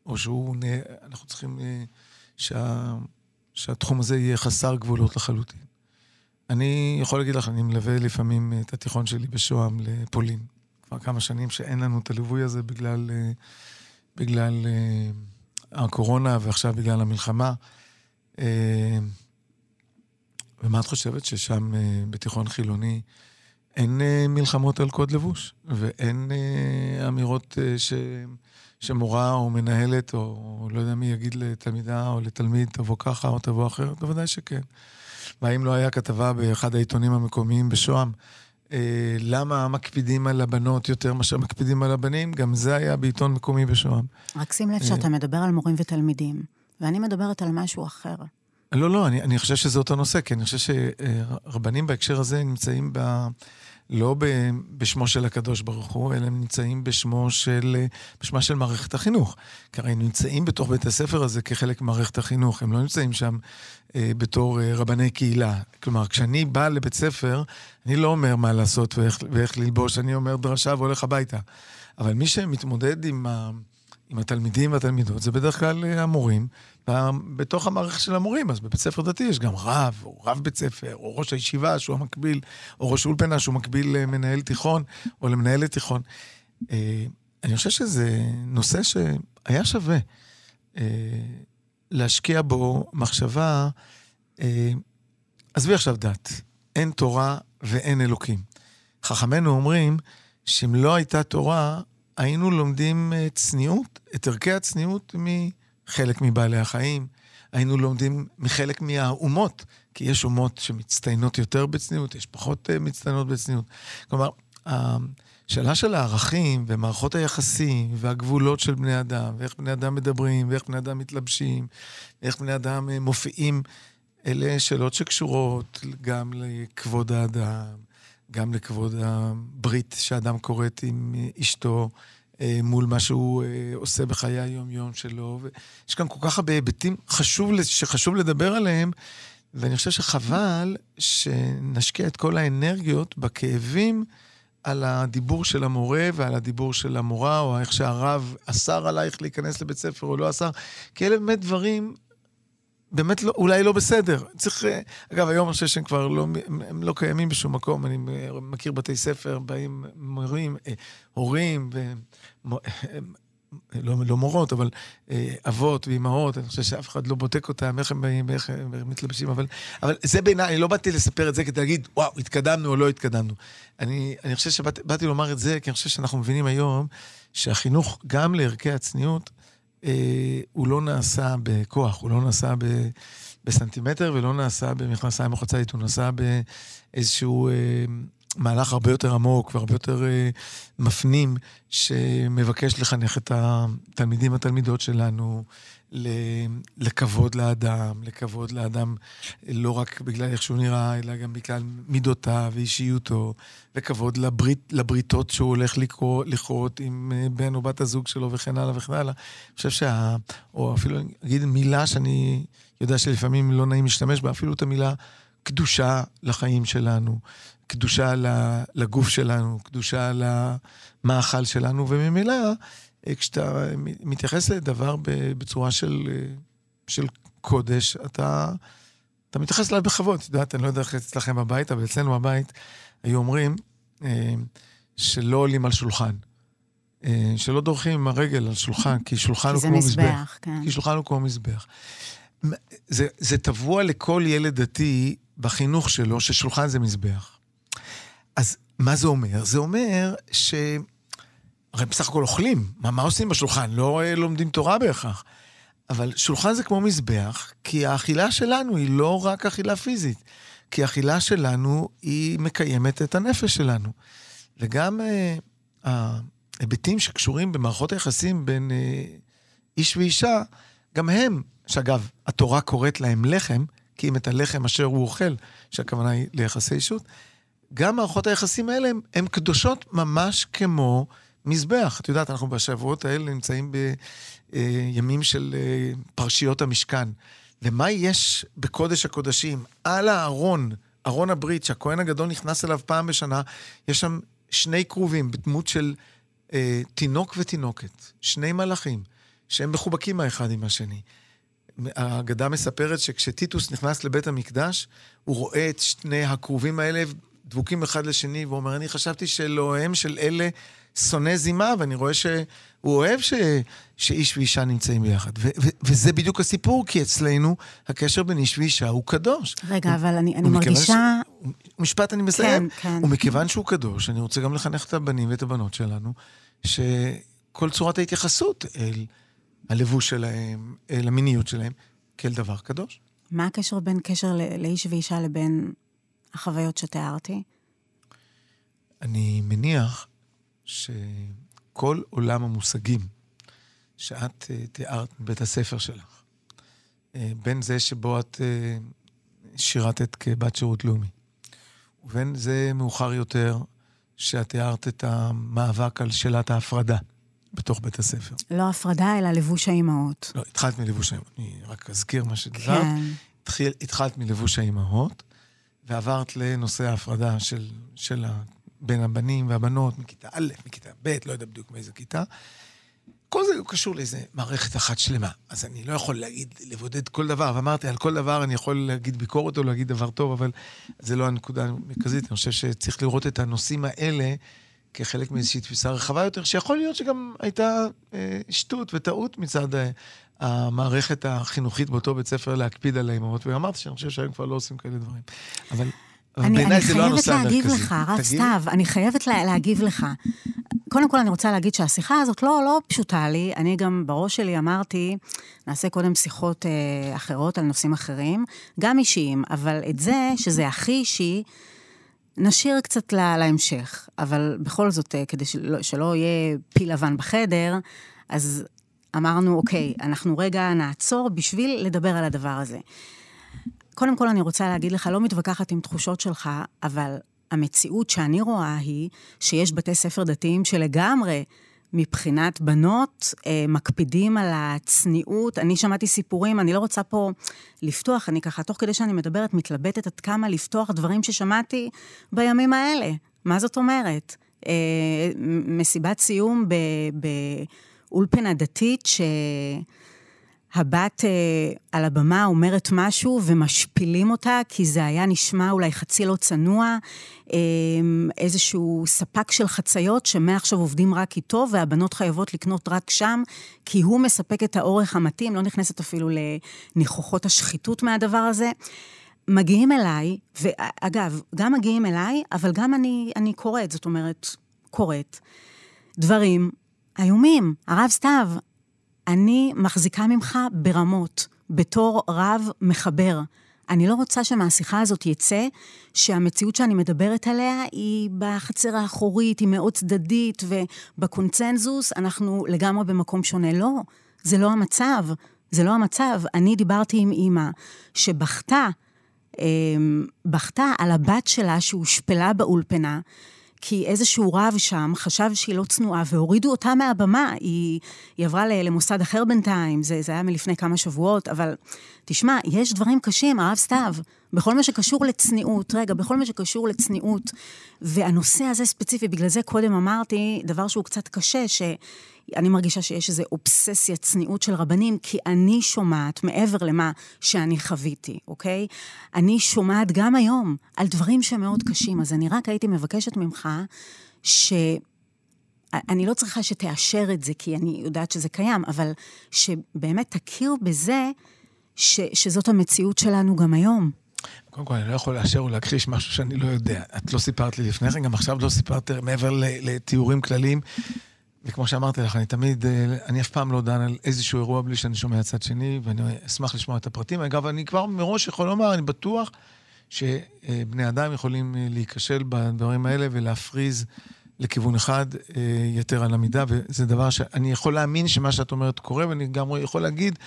או שהוא, אנחנו צריכים שה, שהתחום הזה יהיה חסר גבולות לחלוטין. אני יכול להגיד לך, אני מלווה לפעמים את התיכון שלי בשוהם לפולין. כבר כמה שנים שאין לנו את הליווי הזה בגלל... בגלל הקורונה, ועכשיו בגלל המלחמה. ומה את חושבת? ששם בתיכון חילוני אין מלחמות על קוד לבוש, ואין אמירות ש... שמורה או מנהלת, או לא יודע מי יגיד לתלמידה או לתלמיד, תבוא ככה או תבוא אחרת, בוודאי שכן. והאם לא היה כתבה באחד העיתונים המקומיים בשוהם, למה מקפידים על הבנות יותר מאשר מקפידים על הבנים, גם זה היה בעיתון מקומי בשוהם. רק שים לב שאתה מדבר על מורים ותלמידים, ואני מדברת על משהו אחר. לא, לא, אני, אני חושב שזה אותו נושא, כי אני חושב שרבנים בהקשר הזה נמצאים ב, לא ב, בשמו של הקדוש ברוך הוא, אלא הם נמצאים בשמו של, בשמה של מערכת החינוך. כי הרי הם נמצאים בתוך בית הספר הזה כחלק מערכת החינוך, הם לא נמצאים שם אה, בתור אה, רבני קהילה. כלומר, כשאני בא לבית ספר, אני לא אומר מה לעשות ואיך, ואיך ללבוש, אני אומר דרשה והולך הביתה. אבל מי שמתמודד עם ה... עם התלמידים והתלמידות, זה בדרך כלל המורים, בתוך המערכת של המורים, אז בבית ספר דתי יש גם רב, או רב בית ספר, או ראש הישיבה שהוא המקביל, או ראש אולפנה שהוא מקביל למנהל תיכון, או למנהלת תיכון. אני חושב שזה נושא שהיה שווה אה, להשקיע בו מחשבה, אה, עזבי עכשיו דת, אין תורה ואין אלוקים. חכמינו אומרים שאם לא הייתה תורה, היינו לומדים צניעות, את ערכי הצניעות מחלק מבעלי החיים, היינו לומדים מחלק מהאומות, כי יש אומות שמצטיינות יותר בצניעות, יש פחות מצטיינות בצניעות. כלומר, השאלה של הערכים ומערכות היחסים והגבולות של בני אדם, ואיך בני אדם מדברים, ואיך בני אדם מתלבשים, ואיך בני אדם מופיעים, אלה שאלות שקשורות גם לכבוד האדם, גם לכבוד הברית שאדם קוראת עם אשתו, מול מה שהוא עושה בחיי היום-יום שלו. יש כאן כל כך הרבה היבטים שחשוב לדבר עליהם, ואני חושב שחבל שנשקיע את כל האנרגיות בכאבים על הדיבור של המורה ועל הדיבור של המורה, או איך שהרב אסר עלייך להיכנס לבית ספר או לא אסר, כי אלה באמת דברים... באמת לא, אולי לא בסדר. צריך, אגב, היום אני חושב שהם כבר לא, הם לא קיימים בשום מקום. אני מכיר בתי ספר, באים מורים, אה, הורים, ומו, אה, לא, לא מורות, אבל אה, אבות ואימהות, אני חושב שאף אחד לא בודק אותם, איך הם באים, איך הם מתלבשים, אבל, אבל זה בעיניי, אני לא באתי לספר את זה כדי להגיד, וואו, התקדמנו או לא התקדמנו. אני, אני חושב שבאתי שבאת, לומר את זה, כי אני חושב שאנחנו מבינים היום, שהחינוך גם לערכי הצניעות, הוא לא נעשה בכוח, הוא לא נעשה בסנטימטר, ולא נעשה במכנסיים או חצאית, הוא נעשה באיזשהו מהלך הרבה יותר עמוק, והרבה יותר מפנים, שמבקש לחנך את התלמידים, התלמידות שלנו, לכבוד לאדם, לכבוד לאדם לא רק בגלל איך שהוא נראה, אלא גם בגלל מידותיו ואישיותו, וכבוד לברית, לבריתות שהוא הולך לקרוא, לכרות עם בן או בת הזוג שלו וכן הלאה וכן הלאה. אני חושב שה... או אפילו אגיד מילה שאני יודע שלפעמים לא נעים להשתמש בה, אפילו את המילה קדושה לחיים שלנו, קדושה לגוף שלנו, קדושה למאכל שלנו, וממילא כשאתה מתייחס לדבר בצורה של, של קודש, אתה, אתה מתייחס אליו בכבוד. אתה יודע, אני לא יודע איך אצלכם בבית, אבל אצלנו בבית היו אומרים שלא עולים על שולחן, שלא דורכים עם הרגל על שולחן, כי שולחן הוא כמו מזבח. כי שולחן הוא כמו מזבח. זה, זה טבוע לכל ילד דתי בחינוך שלו, ששולחן זה מזבח. אז מה זה אומר? זה אומר ש... הרי בסך הכל אוכלים, מה, מה עושים בשולחן? לא לומדים תורה בהכרח. אבל שולחן זה כמו מזבח, כי האכילה שלנו היא לא רק אכילה פיזית, כי האכילה שלנו היא מקיימת את הנפש שלנו. וגם אה, ההיבטים שקשורים במערכות היחסים בין אה, איש ואישה, גם הם, שאגב, התורה קוראת להם לחם, כי אם את הלחם אשר הוא אוכל, שהכוונה היא ליחסי אישות, גם מערכות היחסים האלה הם, הם קדושות ממש כמו... מזבח. את יודעת, אנחנו בשבועות האלה נמצאים בימים של פרשיות המשכן. ומה יש בקודש הקודשים? על הארון, ארון הברית, שהכהן הגדול נכנס אליו פעם בשנה, יש שם שני קרובים בדמות של אה, תינוק ותינוקת, שני מלאכים, שהם מחובקים האחד עם השני. האגדה מספרת שכשטיטוס נכנס לבית המקדש, הוא רואה את שני הקרובים האלה דבוקים אחד לשני, והוא אומר, אני חשבתי שאלוהיהם של אלה שונא זימה, ואני רואה שהוא אוהב ש... שאיש ואישה נמצאים ביחד. ו... ו... וזה בדיוק הסיפור, כי אצלנו הקשר בין איש ואישה הוא קדוש. רגע, הוא... אבל אני, אני מרגישה... ש... משפט, אני מסיים. כן, כן. ומכיוון שהוא קדוש, אני רוצה גם לחנך את הבנים ואת הבנות שלנו, שכל צורת ההתייחסות אל הלבוש שלהם, אל המיניות שלהם, כאל דבר קדוש. מה הקשר בין קשר לא... לאיש ואישה לבין החוויות שתיארתי? אני מניח... שכל עולם המושגים שאת תיארת בית הספר שלך, בין זה שבו את שירתת כבת שירות לאומי, ובין זה מאוחר יותר שאת תיארת את המאבק על שאלת ההפרדה בתוך בית הספר. לא הפרדה, אלא לבוש האימהות. לא, התחלת מלבוש האימהות. אני רק אזכיר מה שדברת. כן. התחלת מלבוש האימהות, ועברת לנושא ההפרדה של, של ה... בין הבנים והבנות, מכיתה א', מכיתה ב', לא יודע בדיוק מאיזה כיתה. כל זה קשור לאיזה מערכת אחת שלמה. אז אני לא יכול להגיד, לבודד כל דבר, ואמרתי, על כל דבר אני יכול להגיד ביקורת או להגיד דבר טוב, אבל זה לא הנקודה המרכזית. אני חושב שצריך לראות את הנושאים האלה כחלק מאיזושהי תפיסה רחבה יותר, שיכול להיות שגם הייתה שטות וטעות מצד המערכת החינוכית באותו בית ספר להקפיד על האימהות, ואמרת שאני חושב שהם כבר לא עושים כאלה דברים. אבל בעיניי זה לא הנושא המרכזי. אני חייבת להגיב לך, הרב סתיו, אני חייבת להגיב לך. קודם כל אני רוצה להגיד שהשיחה הזאת לא, לא פשוטה לי, אני גם בראש שלי אמרתי, נעשה קודם שיחות אה, אחרות על נושאים אחרים, גם אישיים, אבל את זה, שזה הכי אישי, נשאיר קצת לה, להמשך, אבל בכל זאת, אה, כדי שלא, שלא יהיה פיל לבן בחדר, אז אמרנו, אוקיי, אנחנו רגע נעצור בשביל לדבר על הדבר הזה. קודם כל אני רוצה להגיד לך, לא מתווכחת עם תחושות שלך, אבל המציאות שאני רואה היא שיש בתי ספר דתיים שלגמרי מבחינת בנות מקפידים על הצניעות. אני שמעתי סיפורים, אני לא רוצה פה לפתוח, אני ככה תוך כדי שאני מדברת מתלבטת עד כמה לפתוח דברים ששמעתי בימים האלה. מה זאת אומרת? מסיבת סיום באולפנה דתית ש... הבת אה, על הבמה אומרת משהו ומשפילים אותה, כי זה היה נשמע אולי חצי לא צנוע, אה, איזשהו ספק של חציות שמעכשיו עובדים רק איתו, והבנות חייבות לקנות רק שם, כי הוא מספק את האורך המתאים, לא נכנסת אפילו לניחוחות השחיתות מהדבר הזה. מגיעים אליי, ואגב, גם מגיעים אליי, אבל גם אני, אני קוראת, זאת אומרת, קוראת. דברים איומים, הרב סתיו, אני מחזיקה ממך ברמות, בתור רב מחבר. אני לא רוצה שמהשיחה הזאת יצא, שהמציאות שאני מדברת עליה היא בחצר האחורית, היא מאוד צדדית, ובקונצנזוס אנחנו לגמרי במקום שונה. לא, זה לא המצב, זה לא המצב. אני דיברתי עם אימא שבחתה, בחתה על הבת שלה שהושפלה באולפנה, כי איזשהו רב שם חשב שהיא לא צנועה, והורידו אותה מהבמה, היא, היא עברה למוסד אחר בינתיים, זה, זה היה מלפני כמה שבועות, אבל תשמע, יש דברים קשים, הרב סתיו, בכל מה שקשור לצניעות, רגע, בכל מה שקשור לצניעות, והנושא הזה ספציפי, בגלל זה קודם אמרתי, דבר שהוא קצת קשה, שאני מרגישה שיש איזו אובססיה צניעות של רבנים, כי אני שומעת מעבר למה שאני חוויתי, אוקיי? אני שומעת גם היום על דברים שמאוד קשים, אז אני רק הייתי מבקשת ממך, ש... אני לא צריכה שתאשר את זה, כי אני יודעת שזה קיים, אבל שבאמת תכיר בזה, ש... שזאת המציאות שלנו גם היום. קודם כל, אני לא יכול לאשר ולהכחיש משהו שאני לא יודע. את לא סיפרת לי לפני כן, גם עכשיו לא סיפרת מעבר לתיאורים כלליים. וכמו שאמרתי לך, אני תמיד, אני אף פעם לא דן על איזשהו אירוע בלי שאני שומע הצד שני, ואני אשמח לשמוע את הפרטים. אגב, אני כבר מראש יכול לומר, אני בטוח שבני אדם יכולים להיכשל בדברים האלה ולהפריז לכיוון אחד יתר על המידה, וזה דבר שאני יכול להאמין שמה שאת אומרת קורה, ואני גם יכול להגיד,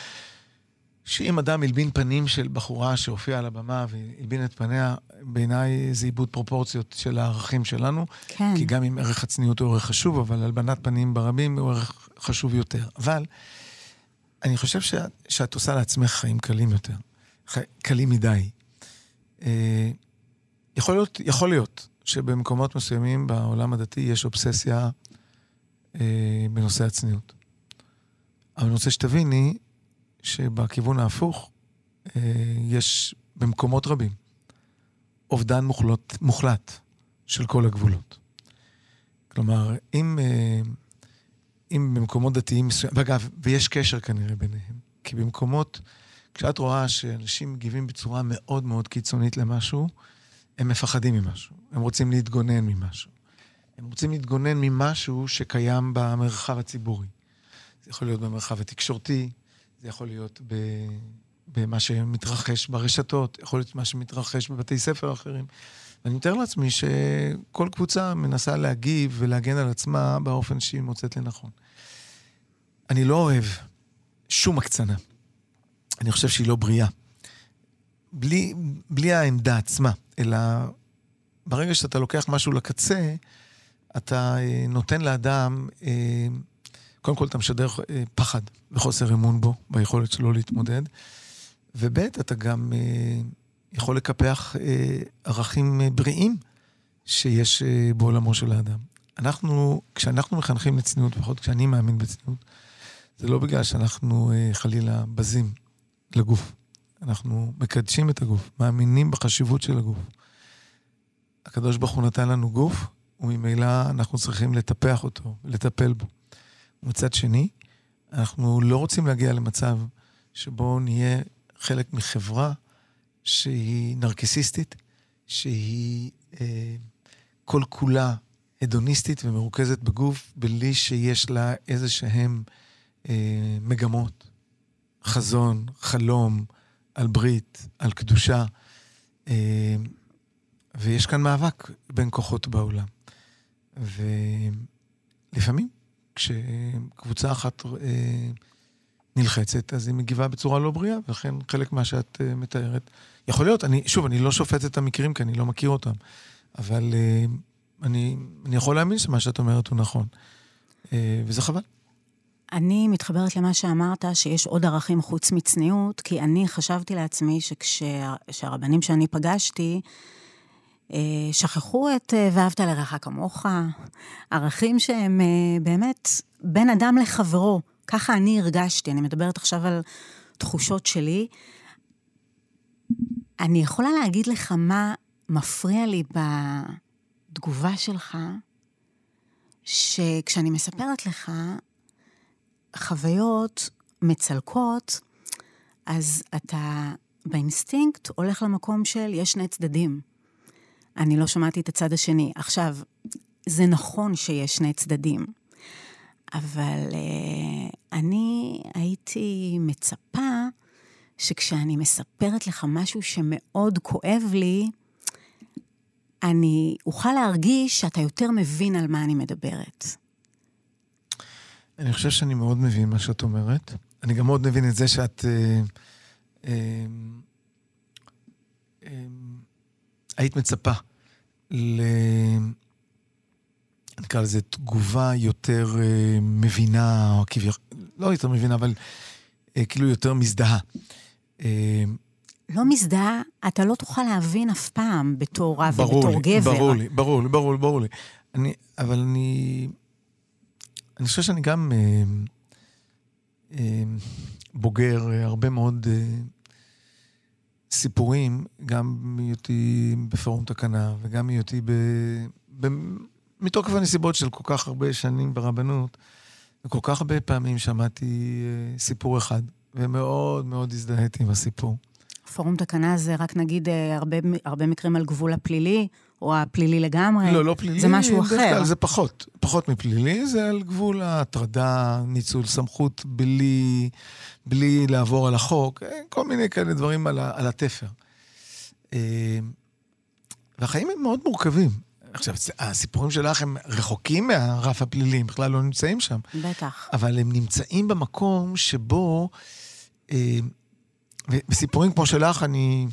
שאם אדם ילבין פנים של בחורה שהופיעה על הבמה וילבין את פניה, בעיניי זה עיבוד פרופורציות של הערכים שלנו, כן. כי גם אם ערך הצניעות הוא ערך חשוב, אבל הלבנת פנים ברבים הוא ערך חשוב יותר. אבל אני חושב ש... שאת עושה לעצמך חיים קלים יותר, ח... קלים מדי. אה... יכול להיות, יכול להיות שבמקומות מסוימים בעולם הדתי יש אובססיה אה, בנושא הצניעות. אבל אני רוצה שתביני, שבכיוון ההפוך יש במקומות רבים אובדן מוחלט, מוחלט של כל הגבולות. כלומר, אם, אם במקומות דתיים מסוימים, ואגב, ויש קשר כנראה ביניהם, כי במקומות, כשאת רואה שאנשים מגיבים בצורה מאוד מאוד קיצונית למשהו, הם מפחדים ממשהו, הם רוצים להתגונן ממשהו. הם רוצים להתגונן ממשהו שקיים במרחב הציבורי. זה יכול להיות במרחב התקשורתי, זה יכול להיות במה שמתרחש ברשתות, יכול להיות מה שמתרחש בבתי ספר אחרים. ואני מתאר לעצמי שכל קבוצה מנסה להגיב ולהגן על עצמה באופן שהיא מוצאת לנכון. אני לא אוהב שום הקצנה. אני חושב שהיא לא בריאה. בלי, בלי העמדה עצמה, אלא ברגע שאתה לוקח משהו לקצה, אתה נותן לאדם... קודם כל אתה משדר אה, פחד וחוסר אמון בו, ביכולת שלו להתמודד, וב' אתה גם אה, יכול לקפח אה, ערכים אה, בריאים שיש אה, בעולמו של האדם. אנחנו, כשאנחנו מחנכים לצניעות, לפחות כשאני מאמין בצניעות, זה לא בגלל שאנחנו אה, חלילה בזים לגוף. אנחנו מקדשים את הגוף, מאמינים בחשיבות של הגוף. הקדוש ברוך הוא נתן לנו גוף וממילא אנחנו צריכים לטפח אותו, לטפל בו. מצד שני, אנחנו לא רוצים להגיע למצב שבו נהיה חלק מחברה שהיא נרקיסיסטית, שהיא אה, כל כולה הדוניסטית ומרוכזת בגוף, בלי שיש לה איזה שהם אה, מגמות, חזון, חלום, על ברית, על קדושה, אה, ויש כאן מאבק בין כוחות בעולם. ולפעמים, כשקבוצה אחת אה, נלחצת, אז היא מגיבה בצורה לא בריאה, ולכן חלק מה שאת אה, מתארת. יכול להיות, אני, שוב, אני לא שופט את המקרים, כי אני לא מכיר אותם, אבל אה, אני, אני יכול להאמין שמה שאת אומרת הוא נכון, אה, וזה חבל. אני מתחברת למה שאמרת, שיש עוד ערכים חוץ מצניעות, כי אני חשבתי לעצמי שכשהרבנים שאני פגשתי, שכחו את ואהבת לרעך כמוך, ערכים שהם באמת בין אדם לחברו, ככה אני הרגשתי, אני מדברת עכשיו על תחושות שלי, אני יכולה להגיד לך מה מפריע לי בתגובה שלך, שכשאני מספרת לך, חוויות מצלקות, אז אתה באינסטינקט הולך למקום של יש שני צדדים. אני לא שמעתי את הצד השני. עכשיו, זה נכון שיש שני צדדים, אבל אה, אני הייתי מצפה שכשאני מספרת לך משהו שמאוד כואב לי, אני אוכל להרגיש שאתה יותר מבין על מה אני מדברת. אני חושב שאני מאוד מבין מה שאת אומרת. אני גם מאוד מבין את זה שאת אה, אה, אה, היית מצפה ל... אני אקרא לזה תגובה יותר אה, מבינה, או כביכול, לא יותר מבינה, אבל אה, כאילו יותר מזדהה. אה, לא מזדהה, אתה לא תוכל להבין אף פעם בתור רב ובתור גבר. ברור לי, ברור לי, ברור לי, ברור לי. אני, אבל אני... אני חושב שאני גם אה, אה, בוגר אה, הרבה מאוד אה, סיפורים, גם מיותי בפורום תקנה, וגם מיותי מתוקף הנסיבות של כל כך הרבה שנים ברבנות, וכל כך הרבה פעמים שמעתי אה, סיפור אחד, ומאוד מאוד הזדהיתי עם הסיפור. פורום תקנה זה רק נגיד אה, הרבה, הרבה מקרים על גבול הפלילי, או הפלילי לגמרי, לא, לא פלילי, זה משהו אחר. זה פחות, פחות מפלילי, זה על גבול ההטרדה, ניצול סמכות בלי, בלי לעבור על החוק, כל מיני כאלה דברים על, על התפר. והחיים הם מאוד מורכבים. עכשיו, הסיפורים שלך הם רחוקים מהרף הפלילי, הם בכלל לא נמצאים שם. בטח. אבל הם נמצאים במקום שבו, וסיפורים כמו שלך, אני...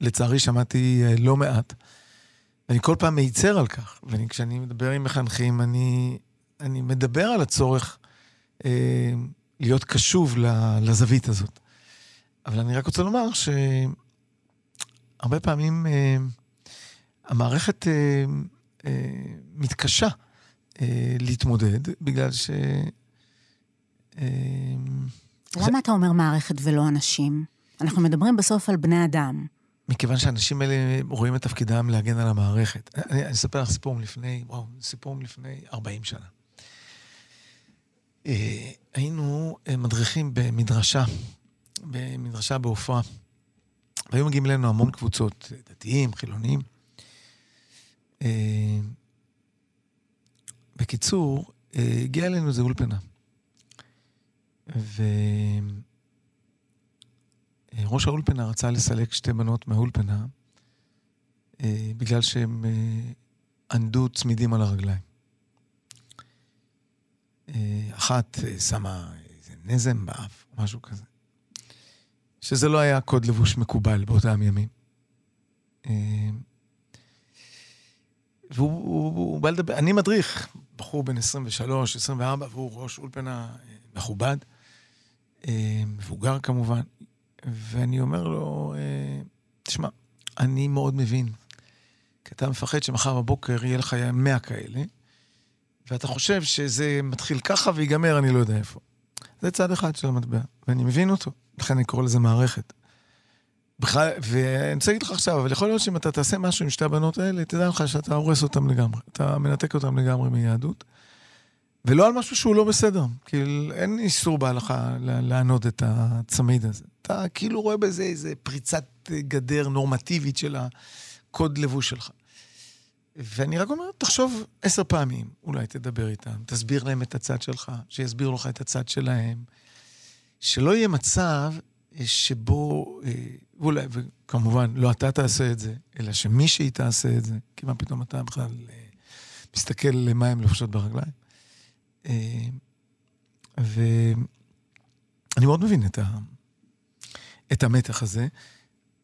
לצערי שמעתי לא מעט, ואני כל פעם מייצר על כך, וכשאני מדבר עם מחנכים, אני, אני מדבר על הצורך אה, להיות קשוב לזווית הזאת. אבל אני רק רוצה לומר שהרבה פעמים אה, המערכת אה, אה, מתקשה אה, להתמודד, בגלל ש... אה, למה זה... אתה אומר מערכת ולא אנשים? אנחנו מדברים בסוף על בני אדם. מכיוון שאנשים האלה רואים את תפקידם להגן על המערכת. אני, אני אספר לך סיפור מלפני, וואו, סיפור מלפני ארבעים שנה. אה, היינו מדריכים במדרשה, במדרשה בהופעה, והיו מגיעים אלינו המון קבוצות, דתיים, חילונים. אה, בקיצור, אה, הגיע אלינו זה אולפנה. ו... ראש האולפנה רצה לסלק שתי בנות מהאולפנה, אה, בגלל שהם אה, ענדו צמידים על הרגליים. אה, אחת אה, שמה איזה נזם באף, משהו כזה. שזה לא היה קוד לבוש מקובל באותם ימים. אה, והוא הוא, הוא בא לדבר, אני מדריך, בחור בן עשרים ושלוש, עשרים וארבע, והוא ראש אולפנה אה, מכובד, אה, מבוגר כמובן, ואני אומר לו, תשמע, אני מאוד מבין, כי אתה מפחד שמחר בבוקר יהיה לך מאה כאלה, ואתה חושב שזה מתחיל ככה ויגמר, אני לא יודע איפה. זה צד אחד של המטבע, ואני מבין אותו, לכן אני קורא לזה מערכת. בכלל, ואני רוצה להגיד לך עכשיו, אבל יכול להיות שאם אתה תעשה משהו עם שתי הבנות האלה, תדע לך שאתה הורס אותם לגמרי, אתה מנתק אותם לגמרי מיהדות, ולא על משהו שהוא לא בסדר, כאילו אין איסור בהלכה לענוד את הצמיד הזה. אתה כאילו רואה בזה איזה פריצת גדר נורמטיבית של הקוד לבוש שלך. ואני רק אומר, תחשוב עשר פעמים, אולי תדבר איתם, תסביר להם את הצד שלך, שיסביר לך את הצד שלהם, שלא יהיה מצב שבו, אולי, וכמובן, לא אתה תעשה את זה, אלא שמישהי תעשה את זה, כי מה פתאום אתה בכלל מסתכל למה הם לבושות ברגליים. ואני מאוד מבין את, ה... את המתח הזה,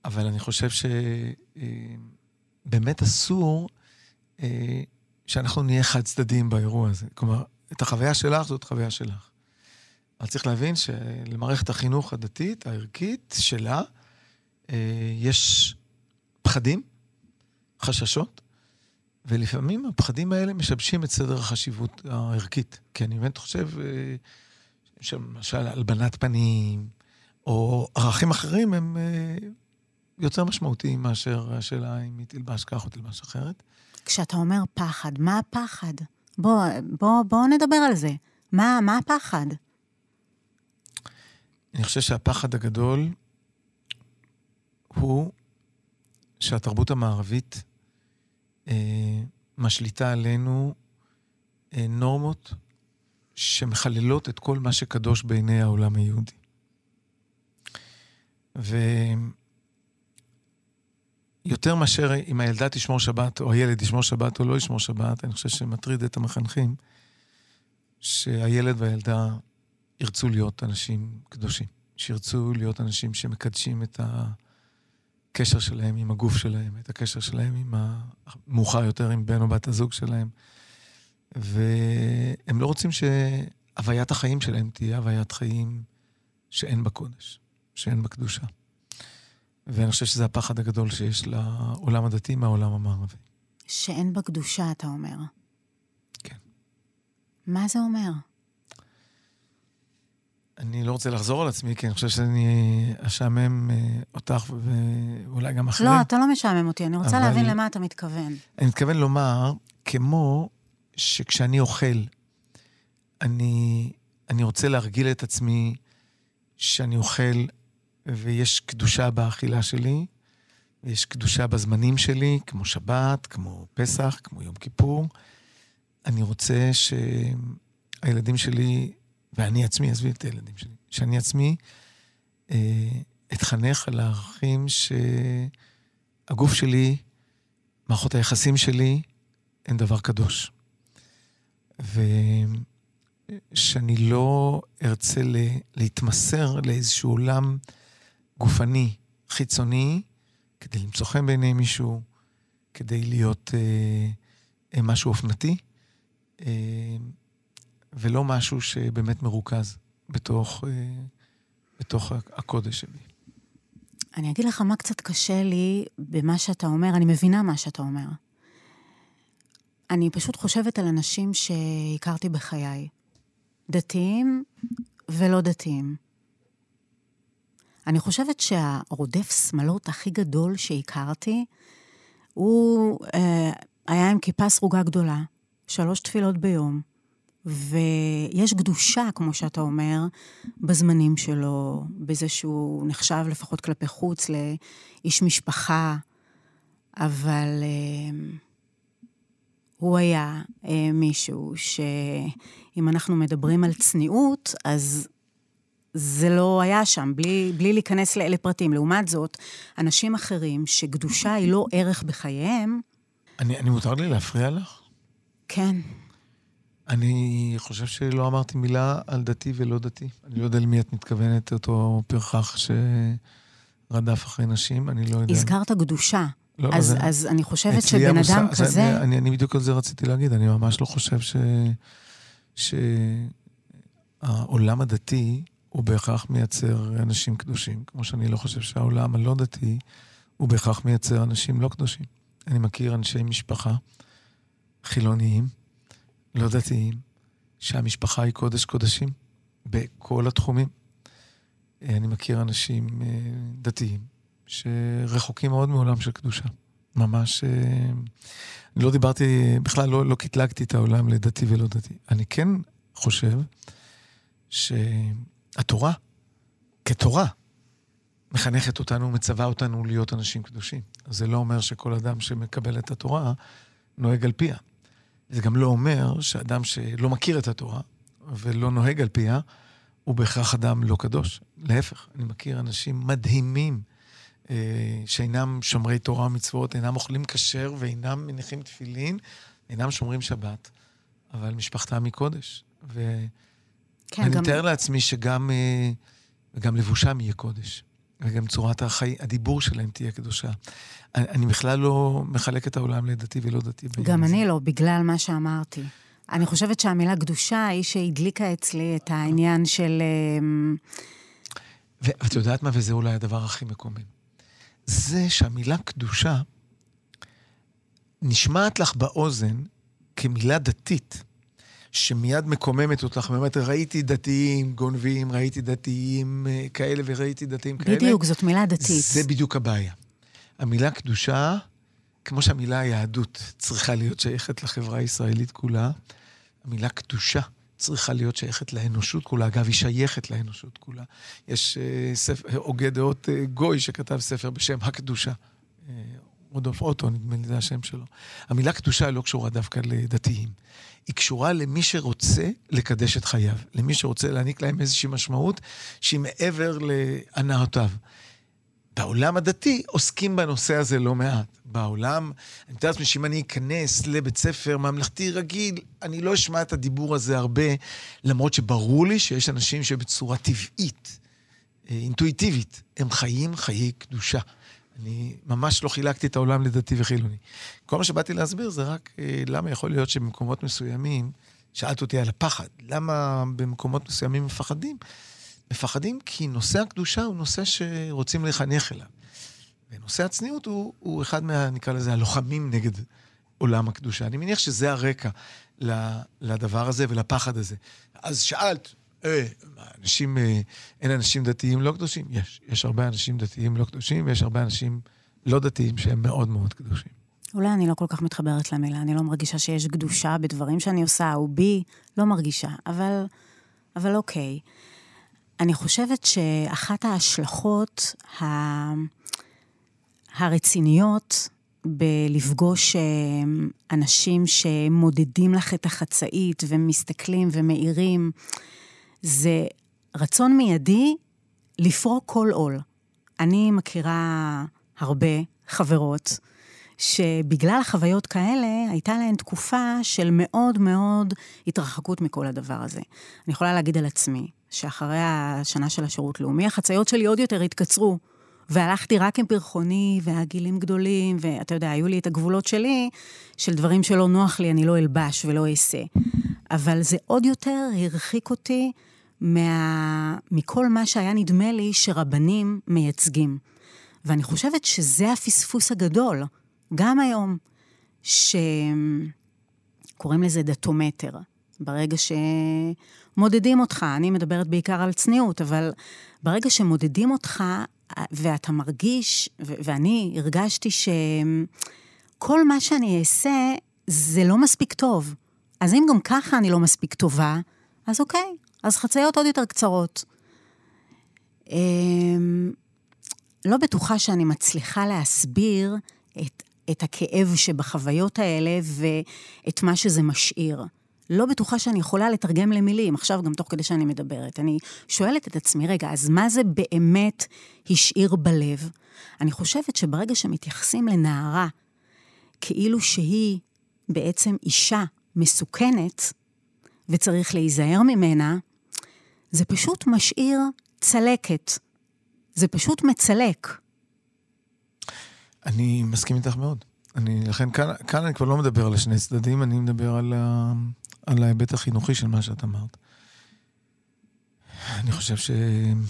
אבל אני חושב שבאמת אסור שאנחנו נהיה חד צדדים באירוע הזה. כלומר, את החוויה שלך זאת חוויה שלך. אבל צריך להבין שלמערכת החינוך הדתית, הערכית שלה, יש פחדים, חששות, ולפעמים הפחדים האלה משבשים את סדר החשיבות הערכית. כי אני באמת חושב, למשל, הלבנת פנים, או ערכים אחרים, הם יותר משמעותיים מאשר השאלה אם היא תלבש כך או תלבש אחרת. כשאתה אומר פחד, מה הפחד? בוא, בוא, בוא נדבר על זה. מה, מה הפחד? אני חושב שהפחד הגדול הוא שהתרבות המערבית אה, משליטה עלינו אה, נורמות שמחללות את כל מה שקדוש בעיני העולם היהודי. ויותר מאשר אם הילדה תשמור שבת, או הילד ישמור שבת או לא ישמור שבת, אני חושב שמטריד את המחנכים שהילד והילדה ירצו להיות אנשים קדושים, שירצו להיות אנשים שמקדשים את הקשר שלהם עם הגוף שלהם, את הקשר שלהם עם המאוחר יותר, עם בן או בת הזוג שלהם. והם לא רוצים שהוויית החיים שלהם תהיה הוויית חיים שאין בה קודש, שאין בה קדושה. ואני חושב שזה הפחד הגדול שיש לעולם הדתי מהעולם המערבי. שאין בה קדושה, אתה אומר. כן. מה זה אומר? אני לא רוצה לחזור על עצמי, כי אני חושב שאני אשעמם אותך ואולי גם אחרים. לא, אתה לא משעמם אותי, אני רוצה להבין למה אתה מתכוון. אני מתכוון לומר, כמו שכשאני אוכל, אני, אני רוצה להרגיל את עצמי שאני אוכל, ויש קדושה באכילה שלי, ויש קדושה בזמנים שלי, כמו שבת, כמו פסח, כמו יום כיפור. אני רוצה שהילדים שלי... ואני עצמי, עזבי את הילדים שלי, שאני עצמי אה, אתחנך על הערכים שהגוף שלי, מערכות היחסים שלי, אין דבר קדוש. ושאני לא ארצה ל, להתמסר לאיזשהו עולם גופני, חיצוני, כדי למצוא חן בעיני מישהו, כדי להיות אה, משהו אופנתי, אה, ולא משהו שבאמת מרוכז בתוך, בתוך הקודש שלי. אני אגיד לך מה קצת קשה לי במה שאתה אומר, אני מבינה מה שאתה אומר. אני פשוט חושבת על אנשים שהכרתי בחיי, דתיים ולא דתיים. אני חושבת שהרודף שמלות הכי גדול שהכרתי, הוא היה עם כיפה סרוגה גדולה, שלוש תפילות ביום, ויש קדושה, כמו שאתה אומר, בזמנים שלו, בזה שהוא נחשב לפחות כלפי חוץ, לאיש משפחה, אבל אה, הוא היה אה, מישהו שאם אנחנו מדברים על צניעות, אז זה לא היה שם, בלי, בלי להיכנס לאלה פרטים. לעומת זאת, אנשים אחרים שקדושה היא לא ערך בחייהם. אני, אני מותר לי להפריע לך? כן. אני חושב שלא אמרתי מילה על דתי ולא דתי. אני לא יודע למי את מתכוונת, אותו פרחח שרדף אחרי נשים, אני לא יודע. הזכרת קדושה. לא, אז, אז, אז אני חושבת שבן המושג, אדם כזה... אני, אני, אני בדיוק על זה רציתי להגיד, אני ממש לא חושב ש... שהעולם הדתי הוא בהכרח מייצר אנשים קדושים, כמו שאני לא חושב שהעולם הלא דתי הוא בהכרח מייצר אנשים לא קדושים. אני מכיר אנשי משפחה חילוניים, לא דתיים, שהמשפחה היא קודש קודשים, בכל התחומים. אני מכיר אנשים דתיים, שרחוקים מאוד מעולם של קדושה. ממש, לא דיברתי, בכלל לא, לא קטלגתי את העולם לדתי ולא דתי. אני כן חושב שהתורה, כתורה, מחנכת אותנו, מצווה אותנו להיות אנשים קדושים. זה לא אומר שכל אדם שמקבל את התורה נוהג על פיה. זה גם לא אומר שאדם שלא מכיר את התורה ולא נוהג על פיה, הוא בהכרח אדם לא קדוש. להפך, אני מכיר אנשים מדהימים שאינם שומרי תורה ומצוות, אינם אוכלים כשר ואינם מניחים תפילין, אינם שומרים שבת, אבל משפחתם היא קודש. ואני מתאר לעצמי שגם גם לבושם יהיה קודש. וגם צורת החיים, הדיבור שלהם תהיה קדושה. אני, אני בכלל לא מחלק את העולם לדתי ולא דתי. גם אני זה. לא, בגלל מה שאמרתי. אני חושבת שהמילה קדושה היא שהדליקה אצלי את העניין של... ואת יודעת מה, וזה אולי הדבר הכי מקומם. זה שהמילה קדושה נשמעת לך באוזן כמילה דתית, שמיד מקוממת אותך, באמת ראיתי דתיים גונבים, ראיתי דתיים כאלה וראיתי דתיים כאלה. בדיוק, זאת מילה דתית. זה בדיוק הבעיה. המילה קדושה, כמו שהמילה היהדות צריכה להיות שייכת לחברה הישראלית כולה, המילה קדושה צריכה להיות שייכת לאנושות כולה. אגב, היא שייכת לאנושות כולה. יש הוגה דעות גוי שכתב ספר בשם הקדושה. רודולף אוטו, נדמה לי זה השם שלו. המילה קדושה לא קשורה דווקא לדתיים. היא קשורה למי שרוצה לקדש את חייו, למי שרוצה להעניק להם איזושהי משמעות שהיא מעבר לענאותיו. בעולם הדתי עוסקים בנושא הזה לא מעט. בעולם, אני מתאר לעצמי שאם אני אכנס לבית ספר ממלכתי רגיל, אני לא אשמע את הדיבור הזה הרבה, למרות שברור לי שיש אנשים שבצורה טבעית, אינטואיטיבית, הם חיים חיי קדושה. אני ממש לא חילקתי את העולם לדתי וחילוני. כל מה שבאתי להסביר זה רק למה יכול להיות שבמקומות מסוימים, שאלת אותי על הפחד, למה במקומות מסוימים מפחדים? מפחדים כי נושא הקדושה הוא נושא שרוצים לחנך אליו. ונושא הצניעות הוא, הוא אחד מה, נקרא לזה, הלוחמים נגד עולם הקדושה. אני מניח שזה הרקע לדבר הזה ולפחד הזה. אז שאלת, אנשים, אין אנשים דתיים לא קדושים? יש. יש הרבה אנשים דתיים לא קדושים, ויש הרבה אנשים לא דתיים שהם מאוד מאוד קדושים. אולי אני לא כל כך מתחברת למילה, אני לא מרגישה שיש קדושה בדברים שאני עושה, או בי לא מרגישה, אבל, אבל אוקיי. אני חושבת שאחת ההשלכות הרציניות בלפגוש אנשים שמודדים לך את החצאית ומסתכלים ומאירים, זה רצון מיידי לפרוק כל עול. אני מכירה הרבה חברות שבגלל החוויות כאלה הייתה להן תקופה של מאוד מאוד התרחקות מכל הדבר הזה. אני יכולה להגיד על עצמי שאחרי השנה של השירות לאומי, החצאיות שלי עוד יותר התקצרו, והלכתי רק עם פרחוני והגילים גדולים, ואתה יודע, היו לי את הגבולות שלי, של דברים שלא נוח לי, אני לא אלבש ולא אעשה. אבל זה עוד יותר הרחיק אותי מה... מכל מה שהיה נדמה לי שרבנים מייצגים. ואני חושבת שזה הפספוס הגדול, גם היום, שקוראים לזה דתומטר. ברגע שמודדים אותך, אני מדברת בעיקר על צניעות, אבל ברגע שמודדים אותך, ואתה מרגיש, ו- ואני הרגשתי שכל מה שאני אעשה, זה לא מספיק טוב. אז אם גם ככה אני לא מספיק טובה, אז אוקיי, אז חצאיות עוד יותר קצרות. אה, לא בטוחה שאני מצליחה להסביר את, את הכאב שבחוויות האלה, ואת מה שזה משאיר. לא בטוחה שאני יכולה לתרגם למילים, עכשיו גם תוך כדי שאני מדברת. אני שואלת את עצמי, רגע, אז מה זה באמת השאיר בלב? אני חושבת שברגע שמתייחסים לנערה, כאילו שהיא בעצם אישה מסוכנת, וצריך להיזהר ממנה, זה פשוט משאיר צלקת. זה פשוט מצלק. אני מסכים איתך מאוד. אני, לכן, כאן, כאן אני כבר לא מדבר על שני צדדים, אני מדבר על ה... על ההיבט החינוכי של מה שאת אמרת. אני חושב שזו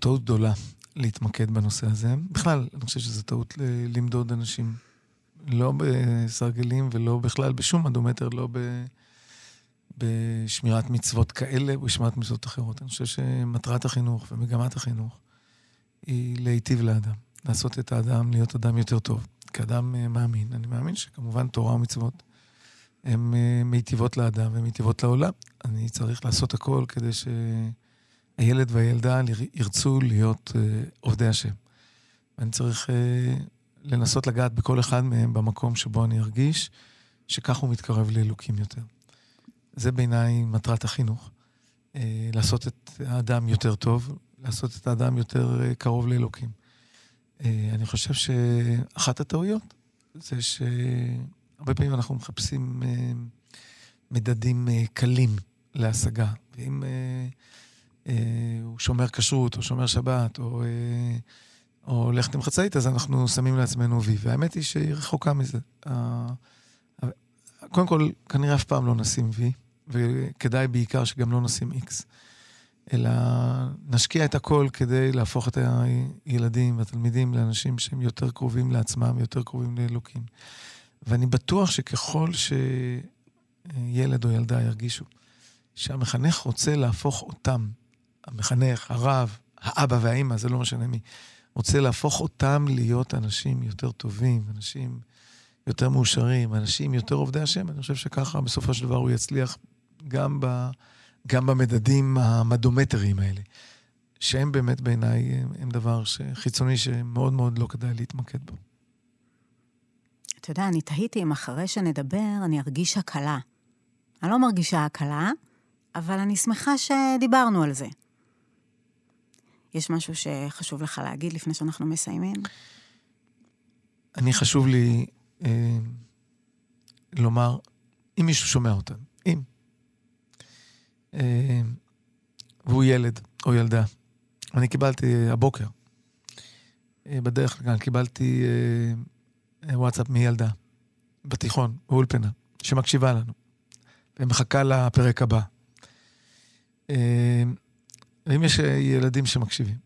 טעות גדולה להתמקד בנושא הזה. בכלל, אני חושב שזו טעות למדוד אנשים. לא בסרגלים ולא בכלל בשום אדומטר, לא בשמירת מצוות כאלה ובשמירת מצוות אחרות. אני חושב שמטרת החינוך ומגמת החינוך היא להיטיב לאדם, לעשות את האדם, להיות אדם יותר טוב, כאדם מאמין. אני מאמין שכמובן תורה ומצוות הן מיטיבות לאדם ומיטיבות לעולם. אני צריך לעשות הכל כדי שהילד והילדה ירצו להיות עובדי השם. אני צריך לנסות לגעת בכל אחד מהם במקום שבו אני ארגיש שכך הוא מתקרב לאלוקים יותר. זה בעיניי מטרת החינוך, לעשות את האדם יותר טוב, לעשות את האדם יותר קרוב לאלוקים. אני חושב שאחת הטעויות זה שהרבה פעמים אנחנו מחפשים מדדים קלים להשגה. ואם הוא שומר כשרות או שומר שבת או הולך עם חצאית, אז אנחנו שמים לעצמנו וי. והאמת היא שהיא רחוקה מזה. קודם כל, כנראה אף פעם לא נשים וי, וכדאי בעיקר שגם לא נשים איקס. אלא נשקיע את הכל כדי להפוך את הילדים והתלמידים לאנשים שהם יותר קרובים לעצמם, יותר קרובים לאלוקים. ואני בטוח שככל שילד או ילדה ירגישו שהמחנך רוצה להפוך אותם, המחנך, הרב, האבא והאמא, זה לא משנה מי, רוצה להפוך אותם להיות אנשים יותר טובים, אנשים יותר מאושרים, אנשים יותר עובדי השם. אני חושב שככה בסופו של דבר הוא יצליח גם ב... גם במדדים המדומטריים האלה, שהם באמת בעיניי הם דבר חיצוני שמאוד מאוד לא כדאי להתמקד בו. אתה יודע, אני תהיתי אם אחרי שנדבר אני ארגיש הקלה. אני לא מרגישה הקלה, אבל אני שמחה שדיברנו על זה. יש משהו שחשוב לך להגיד לפני שאנחנו מסיימים? אני חשוב לי אה, לומר, אם מישהו שומע אותנו, אם, והוא ילד או ילדה. אני קיבלתי הבוקר, בדרך כלל קיבלתי וואטסאפ מילדה, בתיכון, באולפנה, שמקשיבה לנו, ומחכה לפרק הבא. ואם יש ילדים שמקשיבים,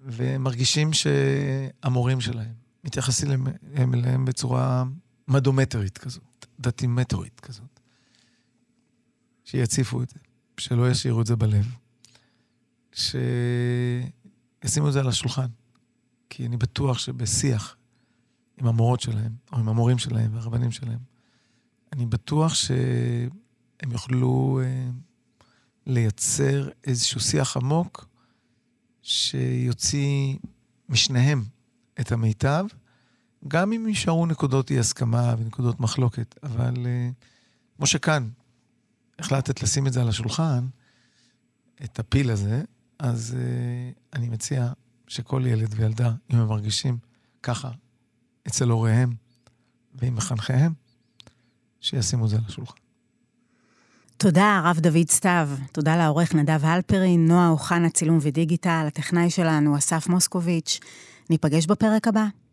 ומרגישים שהמורים שלהם, מתייחסים אליהם בצורה מדומטרית כזאת, דתימטרית כזאת, שיציפו את זה, שלא ישאירו את זה בלב, שישימו את זה על השולחן, כי אני בטוח שבשיח עם המורות שלהם, או עם המורים שלהם והרבנים שלהם, אני בטוח שהם יוכלו אה, לייצר איזשהו שיח עמוק, שיוציא משניהם את המיטב, גם אם יישארו נקודות אי הסכמה ונקודות מחלוקת, אבל אה, כמו שכאן, החלטת לשים את זה על השולחן, את הפיל הזה, אז uh, אני מציע שכל ילד וילדה, אם הם מרגישים ככה, אצל הוריהם ועם מחנכיהם, שישימו את זה על השולחן. תודה, הרב דוד סתיו. תודה לעורך נדב הלפרין, נועה אוחנה, צילום ודיגיטל, הטכנאי שלנו, אסף מוסקוביץ'. ניפגש בפרק הבא.